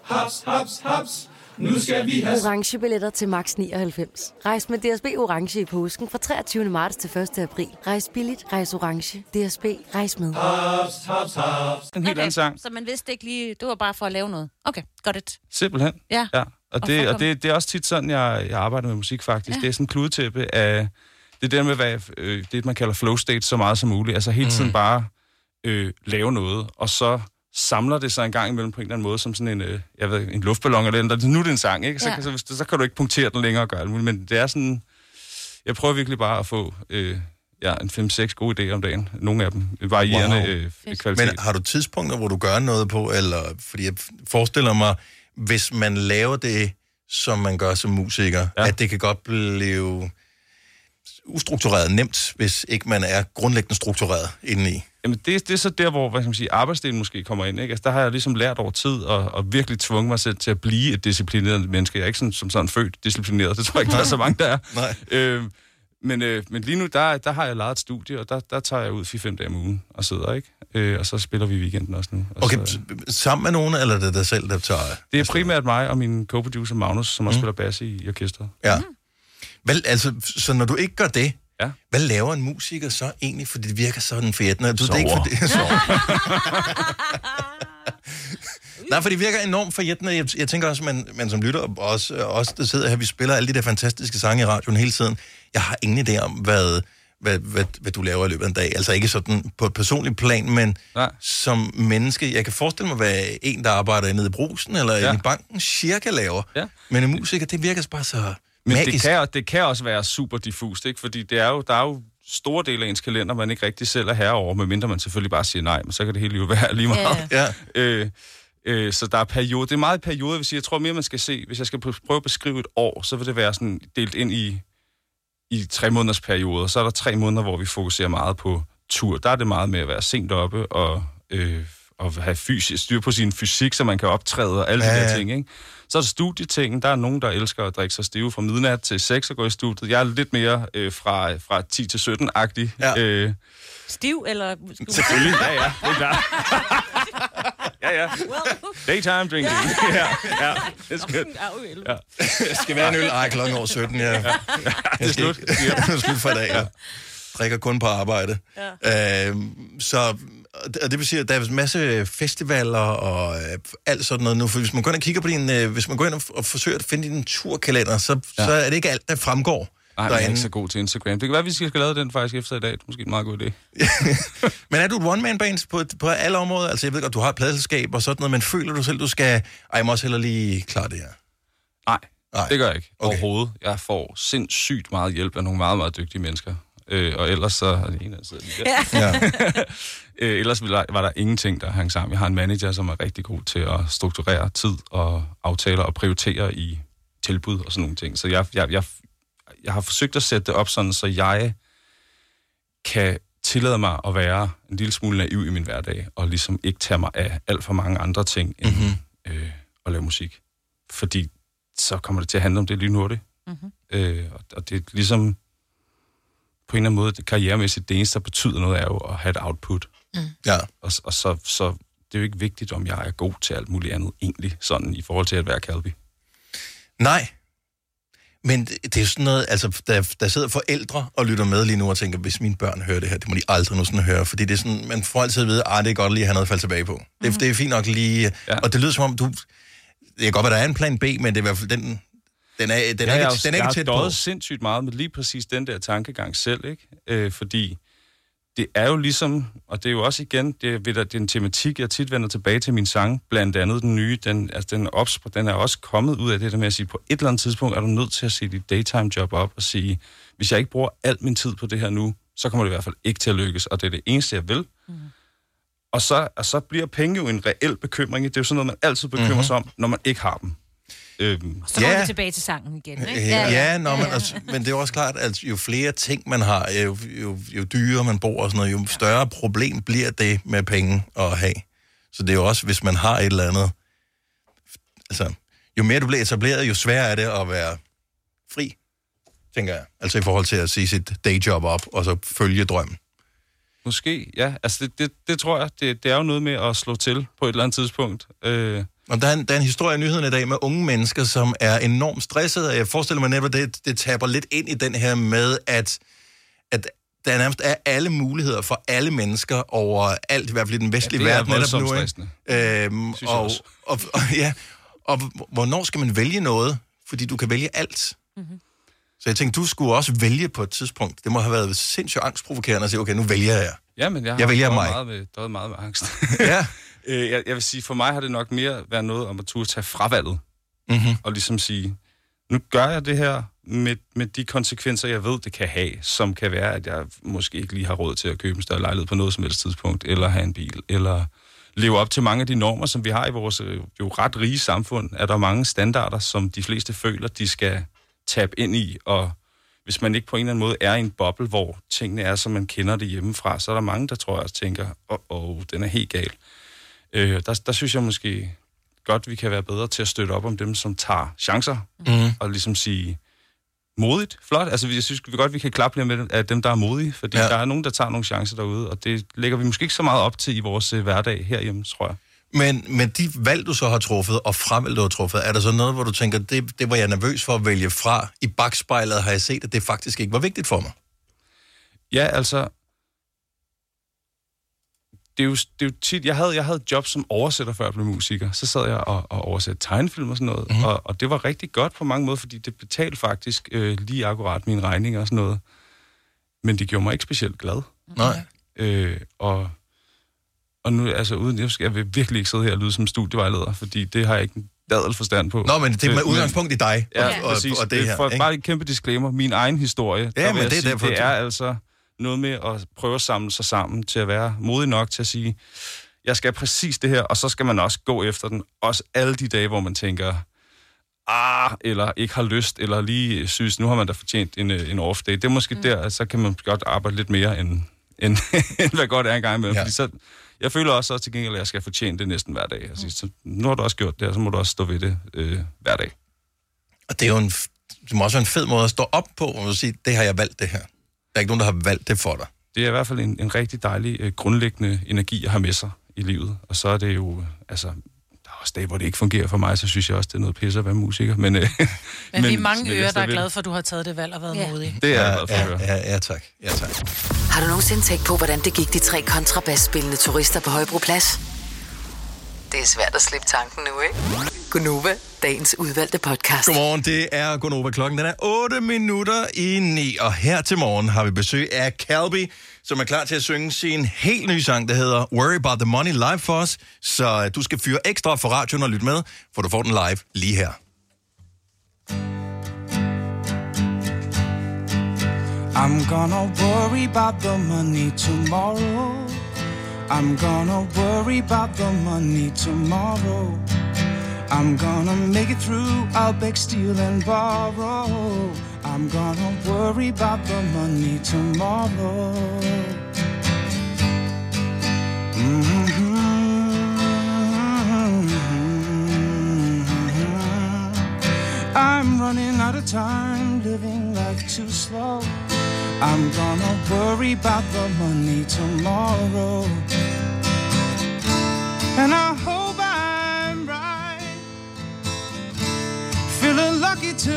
Haps, haps, haps. Nu skal vi have orange billetter til max nioghalvfems. Rejs med D S B Orange i påsken fra treogtyvende marts til første april. Rejs billigt, rejs orange. D S B, rejs med. Hops, hops, hops. En helt okay. anden sang. Så man vidste ikke lige, det var bare for at lave noget. Okay, got it. Simpelthen. Ja. ja. Og, og, det, og det, det er også tit sådan, jeg, jeg arbejder med musik faktisk. Ja. Det er sådan en kludetæppe af, det er der med, hvad jeg, øh, det man kalder flow state så meget som muligt. Altså hele tiden mm. bare øh, lave noget, og så samler det sig en gang imellem på en eller anden måde, som sådan en, øh, jeg ved, en luftballon eller noget. Nu er det en sang, ikke? Så, ja. så, så, så kan du ikke punktere den længere og gøre det muligt. Men det er sådan, jeg prøver virkelig bare at få øh, ja, en fem seks gode idéer om dagen. Nogle af dem varierende wow. øh, kvalitet. Men har du tidspunkter, hvor du gør noget på? Eller, fordi jeg forestiller mig, hvis man laver det, som man gør som musiker, ja. at det kan godt blive ustruktureret nemt, hvis ikke man er grundlæggende struktureret indeni. Jamen, det, det er så der, hvor hvad skal man sige, arbejdsdelen måske kommer ind, ikke? Altså, der har jeg ligesom lært over tid og, og virkelig tvunget mig selv til at blive et disciplineret menneske. Jeg er ikke sådan, som sådan født disciplineret. Det tror jeg ikke, der er så mange, der er. Nej. Øh, men, øh, men lige nu, der, der har jeg lejet et studie, og der, der tager jeg ud fire-fem dage om ugen og sidder, ikke? Øh, og så spiller vi weekenden også nu. Og okay, så, øh... sammen med nogen, eller er det dig selv, der tager? Det er primært mig og min co-producer Magnus, som også mm. spiller bass i orkestret. Ja. Mm. Vel, altså, så når du ikke gør det, ja. hvad laver en musiker så egentlig? For det virker sådan fedt. Nå, du, det er ikke for det. Nej, for det virker enormt forjættende. Jeg, jeg tænker også, at man, man som lytter, og også, også der sidder her, vi spiller alle de der fantastiske sange i radioen hele tiden. Jeg har ingen idé om, hvad, hvad, hvad, hvad du laver i løbet af en dag. Altså ikke sådan på et personligt plan, men nej. som menneske. Jeg kan forestille mig, hvad en, der arbejder nede i brusen eller ja. i banken, cirka laver. Ja. Men en musiker, det virker bare så... Men det kan, det kan også være super diffust, ikke? Fordi det er jo, der er jo store dele af ens kalender, man ikke rigtig selv er herre over, medmindre man selvfølgelig bare siger nej, men så kan det hele jo være lige meget. Yeah. Øh, øh, så der er periode. Det er meget periode, hvis jeg, jeg tror mere, man skal se. Hvis jeg skal prøve at beskrive et år, så vil det være sådan delt ind i, i tre måneders perioder. Så er der tre måneder, hvor vi fokuserer meget på tur. Der er det meget med at være sent oppe og... Øh, at have fys- styr på sin fysik, så man kan optræde og alle ja. de der ting, ikke? Så er der studietingen. Der er nogen, der elsker at drikke sig stive fra midnat til seks og gå i studiet. Jeg er lidt mere øh, fra, fra ti til sytten-agtig. Ja. Øh, Stiv eller... Selvfølgelig, ja, ja. Det er klart. Ja, ja. Daytime drinking. Ja, ja. Det er skønt. Ja. Det skal være en øl. Ej, klokken over sytten, ja. Ja, det er slut. Det er slut for i dag, ja. Drikker kun på arbejde. Ja. Øh, så... Og det betyder, at der er en masse festivaler og øh, alt sådan noget nu. For hvis man går ind og kigger på din, øh, hvis man går ind og, f- og forsøger at finde din turkalender, så, ja. så er det ikke alt, der fremgår. Nej, jeg er ikke så god til Instagram. Det kan være, at vi skal lave den faktisk efter i dag. Det er måske en meget god idé. Men er du et one-man-band på, på alle områder? Altså, jeg ved godt, du har et pladeselskab og sådan noget, men føler du selv, du skal... Ej, jeg må også hellere lige klare det her. Nej, Nej. det gør jeg ikke okay. overhovedet. Jeg får sindssygt meget hjælp af nogle meget, meget dygtige mennesker. Øh, og ellers så... En anden side, der. Ja. øh, ellers var der ingenting, der hang sammen. Jeg har en manager, som er rigtig god til at strukturere tid og aftaler og prioritere i tilbud og sådan nogle ting. Så jeg, jeg, jeg, jeg har forsøgt at sætte det op sådan, så jeg kan tillade mig at være en lille smule naiv i min hverdag, og ligesom ikke tage mig af alt for mange andre ting, end mm-hmm. øh, at lave musik. Fordi så kommer det til at handle om det lige hurtigt. Mm-hmm. Øh, og, og det er ligesom... på en eller anden måde, karrieremæssigt, det eneste, der betyder noget, er jo at have et output. Mm. Ja. Og, og så, så det er jo ikke vigtigt, om jeg er god til alt muligt andet, egentlig, sådan i forhold til at være Kalvi. Nej. Men det, det er sådan noget, altså, der, der sidder forældre og lytter med lige nu og tænker, hvis mine børn hører det her, det må de aldrig nu sådan høre, fordi det er sådan, man får altid at vide, ah, det er godt lige at have noget at falde tilbage på. Mm. Det, det er fint nok lige, ja. Og det lyder som om, du, det er godt, at der er en plan B, men det er i hvert fald den... Den er, den ja, er, ikke, den er ikke tæt på. Jeg har døjet sindssygt meget med lige præcis den der tankegang selv, ikke? Øh, fordi det er jo ligesom, og det er jo også igen, det, det er en tematik, jeg tit vender tilbage til min sang, blandt andet den nye, den, altså den, ops, den er også kommet ud af det der med at sige, på et eller andet tidspunkt er du nødt til at se dit daytime job op og sige, hvis jeg ikke bruger alt min tid på det her nu, så kommer det i hvert fald ikke til at lykkes, og det er det eneste, jeg vil. Mm. Og, så, og så bliver penge jo en reel bekymring. Det er jo sådan noget, man altid bekymrer mm-hmm. sig om, når man ikke har dem. Øhm, så går ja. vi tilbage til sangen igen, ikke? Ja, ja. ja nå, men, altså, men det er også klart, at jo flere ting man har, jo, jo, jo dyrere man bor og sådan noget, jo større problem bliver det med penge at have. Så det er jo også, hvis man har et eller andet... Altså, jo mere du bliver etableret, jo sværere er det at være fri, tænker jeg. Altså i forhold til at sige sit dayjob op, og så følge drømmen. Måske, ja. Altså det, det, det tror jeg, det, det er jo noget med at slå til på et eller andet tidspunkt. Øh... Og der er, en, der er en historie i nyheden i dag med unge mennesker, som er enormt stressede, og jeg forestiller mig netop, at det, det taber lidt ind i den her med, at, at der nærmest er alle muligheder for alle mennesker over alt, i hvert fald i den vestlige ja, verden netop nu. Øhm, og, og, og, ja, og hvornår skal man vælge noget? Fordi du kan vælge alt. Mm-hmm. Så jeg tænkte, du skulle også vælge på et tidspunkt. Det må have været sindssygt angstprovokerende at sige, okay, nu vælger jeg. Ja, men jeg har døjet meget, med, meget med angst. Ja. Jeg, jeg vil sige, for mig har det nok mere været noget om at turde tage fravalget. Mm-hmm. Og ligesom sige, nu gør jeg det her med, med de konsekvenser, jeg ved, det kan have, som kan være, at jeg måske ikke lige har råd til at købe en større lejlighed på noget som helst tidspunkt, eller have en bil, eller leve op til mange af de normer, som vi har i vores jo ret rige samfund. Er der mange standarder, som de fleste føler, de skal tabe ind i, og hvis man ikke på en eller anden måde er i en boble, hvor tingene er, som man kender det hjemmefra, så er der mange, der tror jeg også tænker, åh, oh, oh, den er helt gal. Øh, der, der synes jeg måske godt, vi kan være bedre til at støtte op om dem, som tager chancer, mm. og ligesom sige modigt, flot. Altså, jeg synes vi godt, vi kan klappe lidt med af dem, der er modige, fordi ja. der er nogen, der tager nogle chancer derude, og det lægger vi måske ikke så meget op til i vores uh, hverdag herhjemme, tror jeg. Men, men de valg, du så har truffet, og fremvalg, du har truffet, er der så noget, hvor du tænker, det, det var jeg nervøs for at vælge fra? I bagspejlet har jeg set, at det faktisk ikke var vigtigt for mig. Ja, altså... Det er, jo, det er jo tit, jeg havde, jeg havde job som oversætter, før jeg blev musiker. Så sad jeg og, og oversatte tegnefilm og sådan noget, mm-hmm. og, og det var rigtig godt på mange måder, fordi det betalte faktisk øh, lige akkurat mine regninger og sådan noget. Men det gjorde mig ikke specielt glad. Nej. Øh, og, og nu, altså uden, jeg, skal, jeg vil virkelig ikke sidde her og lyde som studievejleder, fordi det har jeg ikke en dadel forstand på. Nå, men det er med udgangspunkt i dig. Ja, og, ja. Og, præcis. Og det her, for, bare et kæmpe disclaimer, min egen historie, ja, der men det, sige, derfor, det er altså... noget med at prøve at samle sig sammen til at være modig nok til at sige, jeg skal præcis det her, og så skal man også gå efter den. Også alle de dage, hvor man tænker, ah, eller ikke har lyst, eller lige synes, nu har man da fortjent en, en off day. Det er måske mm. der, så kan man godt arbejde lidt mere, end, end, end hvad godt er en gang imellem. Ja. Fordi så, jeg føler også, også til gengæld, at jeg skal fortjene det næsten hver dag. Altså, så nu har du også gjort det, og så må du også stå ved det øh, hver dag. Og det er jo en, det må også være en fed måde at stå op på, og sige, det har jeg valgt det her. Der er ikke nogen, der har valgt det for dig. Det er i hvert fald en, en rigtig dejlig, øh, grundlæggende energi at have med sig i livet. Og så er det jo, altså, der er også dage, hvor det ikke fungerer for mig, så synes jeg også, det er noget pisse at være musiker. Men, øh, men, men vi er mange ører, der er glade for, at du har taget det valg og været ja. modig. Det er jeg glad for. Ja, ja, ja, tak. ja tak. Har du nogensinde tænkt på, hvordan det gik de tre kontrabasspillende turister på Højbroplads? Det er svært at slippe tanken nu, ikke? Gonova, dagens udvalgte podcast. Godmorgen, det er Gonova. Klokken den er otte minutter i ni, og her til morgen har vi besøg af Kalvi, som er klar til at synge sin helt nye sang, der hedder Worry About The Money live for os. Så du skal fyre ekstra for radioen og lytte med, for du får den live lige her. I'm gonna worry about the money tomorrow. I'm gonna worry about the money tomorrow. I'm gonna make it through, I'll beg, steal and borrow. I'm gonna worry about the money tomorrow. Mm-hmm. I'm running out of time, living life too slow. I'm gonna worry about the money tomorrow. And I hope I'm right, feeling lucky tonight.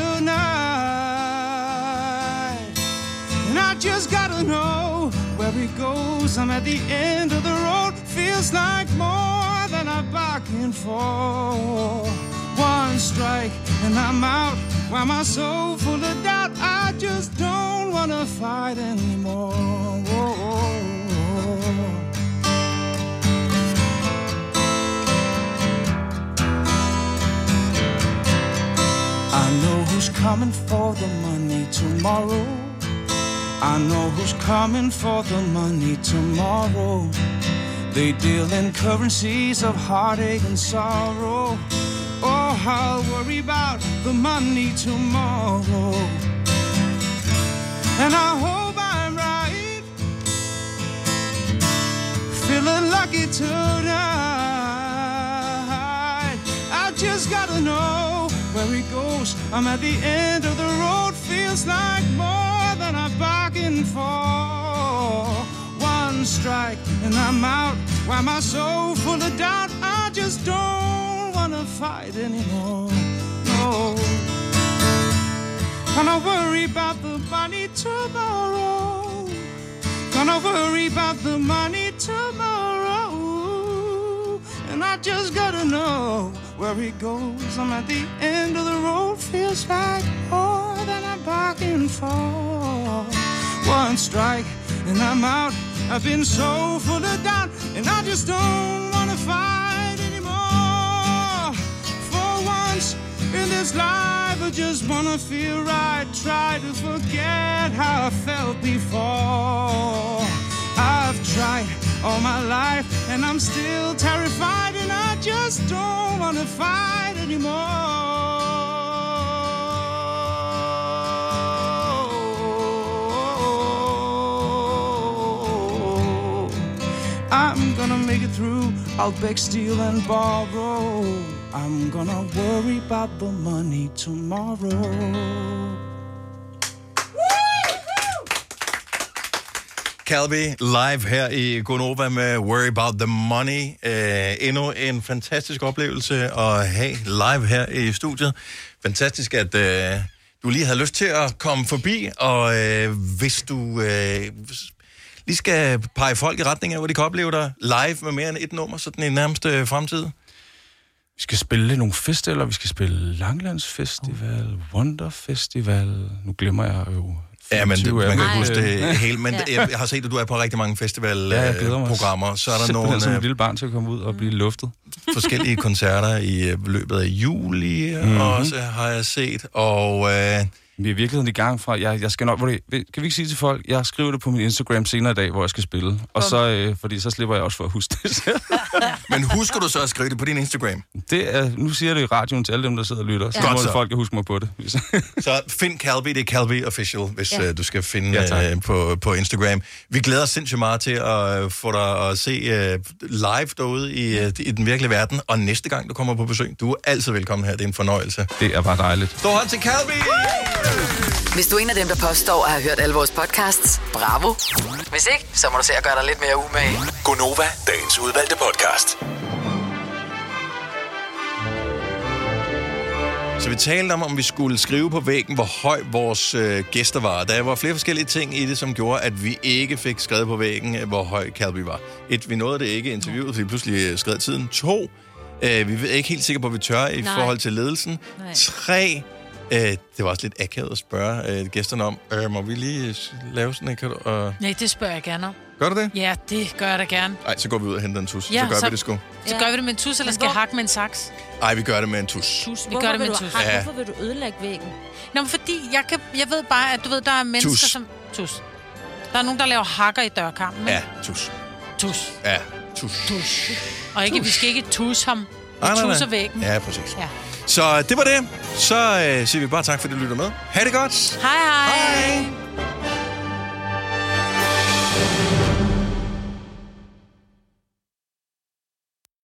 And I just gotta know where it goes. I'm at the end of the road, feels like more than I bargained for. One strike and I'm out, while my soul full of doubt. I just don't wanna fight anymore. Whoa. I know who's coming for the money tomorrow. I know who's coming for the money tomorrow. They deal in currencies of heartache and sorrow. Oh, I'll worry about the money tomorrow. And I hope I'm right, feeling lucky tonight. I just gotta know where it goes. I'm at the end of the road, feels like more than I bargained for. One strike and I'm out, while my soul full of doubt. I just don't wanna fight anymore, no. Gonna worry about the money tomorrow. Gonna worry about the money tomorrow. And I just gotta know where it goes. I'm at the end of the road, feels like more than I bargained for. One strike and I'm out, I've been so full of doubt. And I just don't wanna fight anymore. In this life I just wanna feel right. Try to forget how I felt before. I've tried all my life and I'm still terrified. And I just don't wanna fight anymore. I'm gonna make it through, I'll beg, steal and borrow. I'm gonna worry about the money tomorrow. Kalvi live her i Gonova med Worry About The Money. Uh, endnu en fantastisk oplevelse at have live her i studiet. Fantastisk, at uh, du lige havde lyst til at komme forbi, og uh, hvis du... Uh, lige skal pege folk i retning af, hvor de kan opleve dig live med mere end et nummer, sådan i nærmeste fremtid. Vi skal spille nogle festivaler, vi skal spille Langlands Festival, Wonder Festival, nu glemmer jeg jo... Ja, men det, man kan nej, huske det øh. hele, men ja. Jeg har set, at du er på rigtig mange festivalprogrammer. Ja, så er der simpelthen nogle... som et lille barn til at komme ud og blive luftet. Forskellige koncerter i løbet af juli, mm-hmm. også har jeg set, og... Øh, Vi er i virkeligheden i gang fra, jeg, jeg skal nok, kan vi ikke sige til folk, jeg skriver det på min Instagram senere i dag, hvor jeg skal spille, og så, øh, fordi så slipper jeg også for at huske det. Men husker du så at skrive det på din Instagram? Det er, nu siger jeg det i radioen til alle dem, der sidder og lytter, ja. Så må folk huske mig på det. Så find Kalvi, det er Kalvi Official, hvis ja. øh, du skal finde ja, øh, på, på Instagram. Vi glæder os sindssygt meget til at få dig at se øh, live derude i, øh, i den virkelige verden, og næste gang du kommer på besøg, du er altid velkommen her, det er en fornøjelse. Det er bare dejligt. Stor hånd til Kalvi! Hvis du er en af dem, der påstår at have hørt alle vores podcasts, bravo. Hvis ikke, så må du se at gøre dig lidt mere umage. Gonova, dagens udvalgte podcast. Så vi talte om, om vi skulle skrive på væggen, hvor høj vores øh, gæster var. Der var flere forskellige ting i det, som gjorde, at vi ikke fik skrevet på væggen, hvor høj Kalvi var. Et, vi nåede det ikke i interviewet, fordi vi pludselig skrev tiden. To, øh, vi er ikke helt sikre på, at vi tør i Nej. forhold til ledelsen. Nej. Tre, Uh, det var også lidt akavet at spørge uh, gæsterne om, uh, må vi lige lave sådan en... Uh... Nej, det spørger jeg gerne om. Gør du det? Ja, det gør jeg da gerne. Nej, så går vi ud og henter en tus. Ja, så gør så... vi det sgu. Ja. Så gør vi det med en tus, eller skal jeg hakke med en saks? Nej, vi gør det med en tus. tus. Vi Hvorfor gør det med en tus. Hakke? Ja. Hvorfor vil du ødelægge væggen? Nå, men fordi jeg, kan, jeg ved bare, at du ved, der er mennesker tus. som... Tus. Der er nogen, der laver hakker i dørkampen. Ja, tus. Tus. Ja, tus. tus. Og ikke, tus. vi skal ikke tus ham. Vi tuser væggen. Ja, præcis. Ja. Så det var det. Så øh, siger vi bare tak, fordi du lytter med. Ha' det godt. Hej hej. Hej.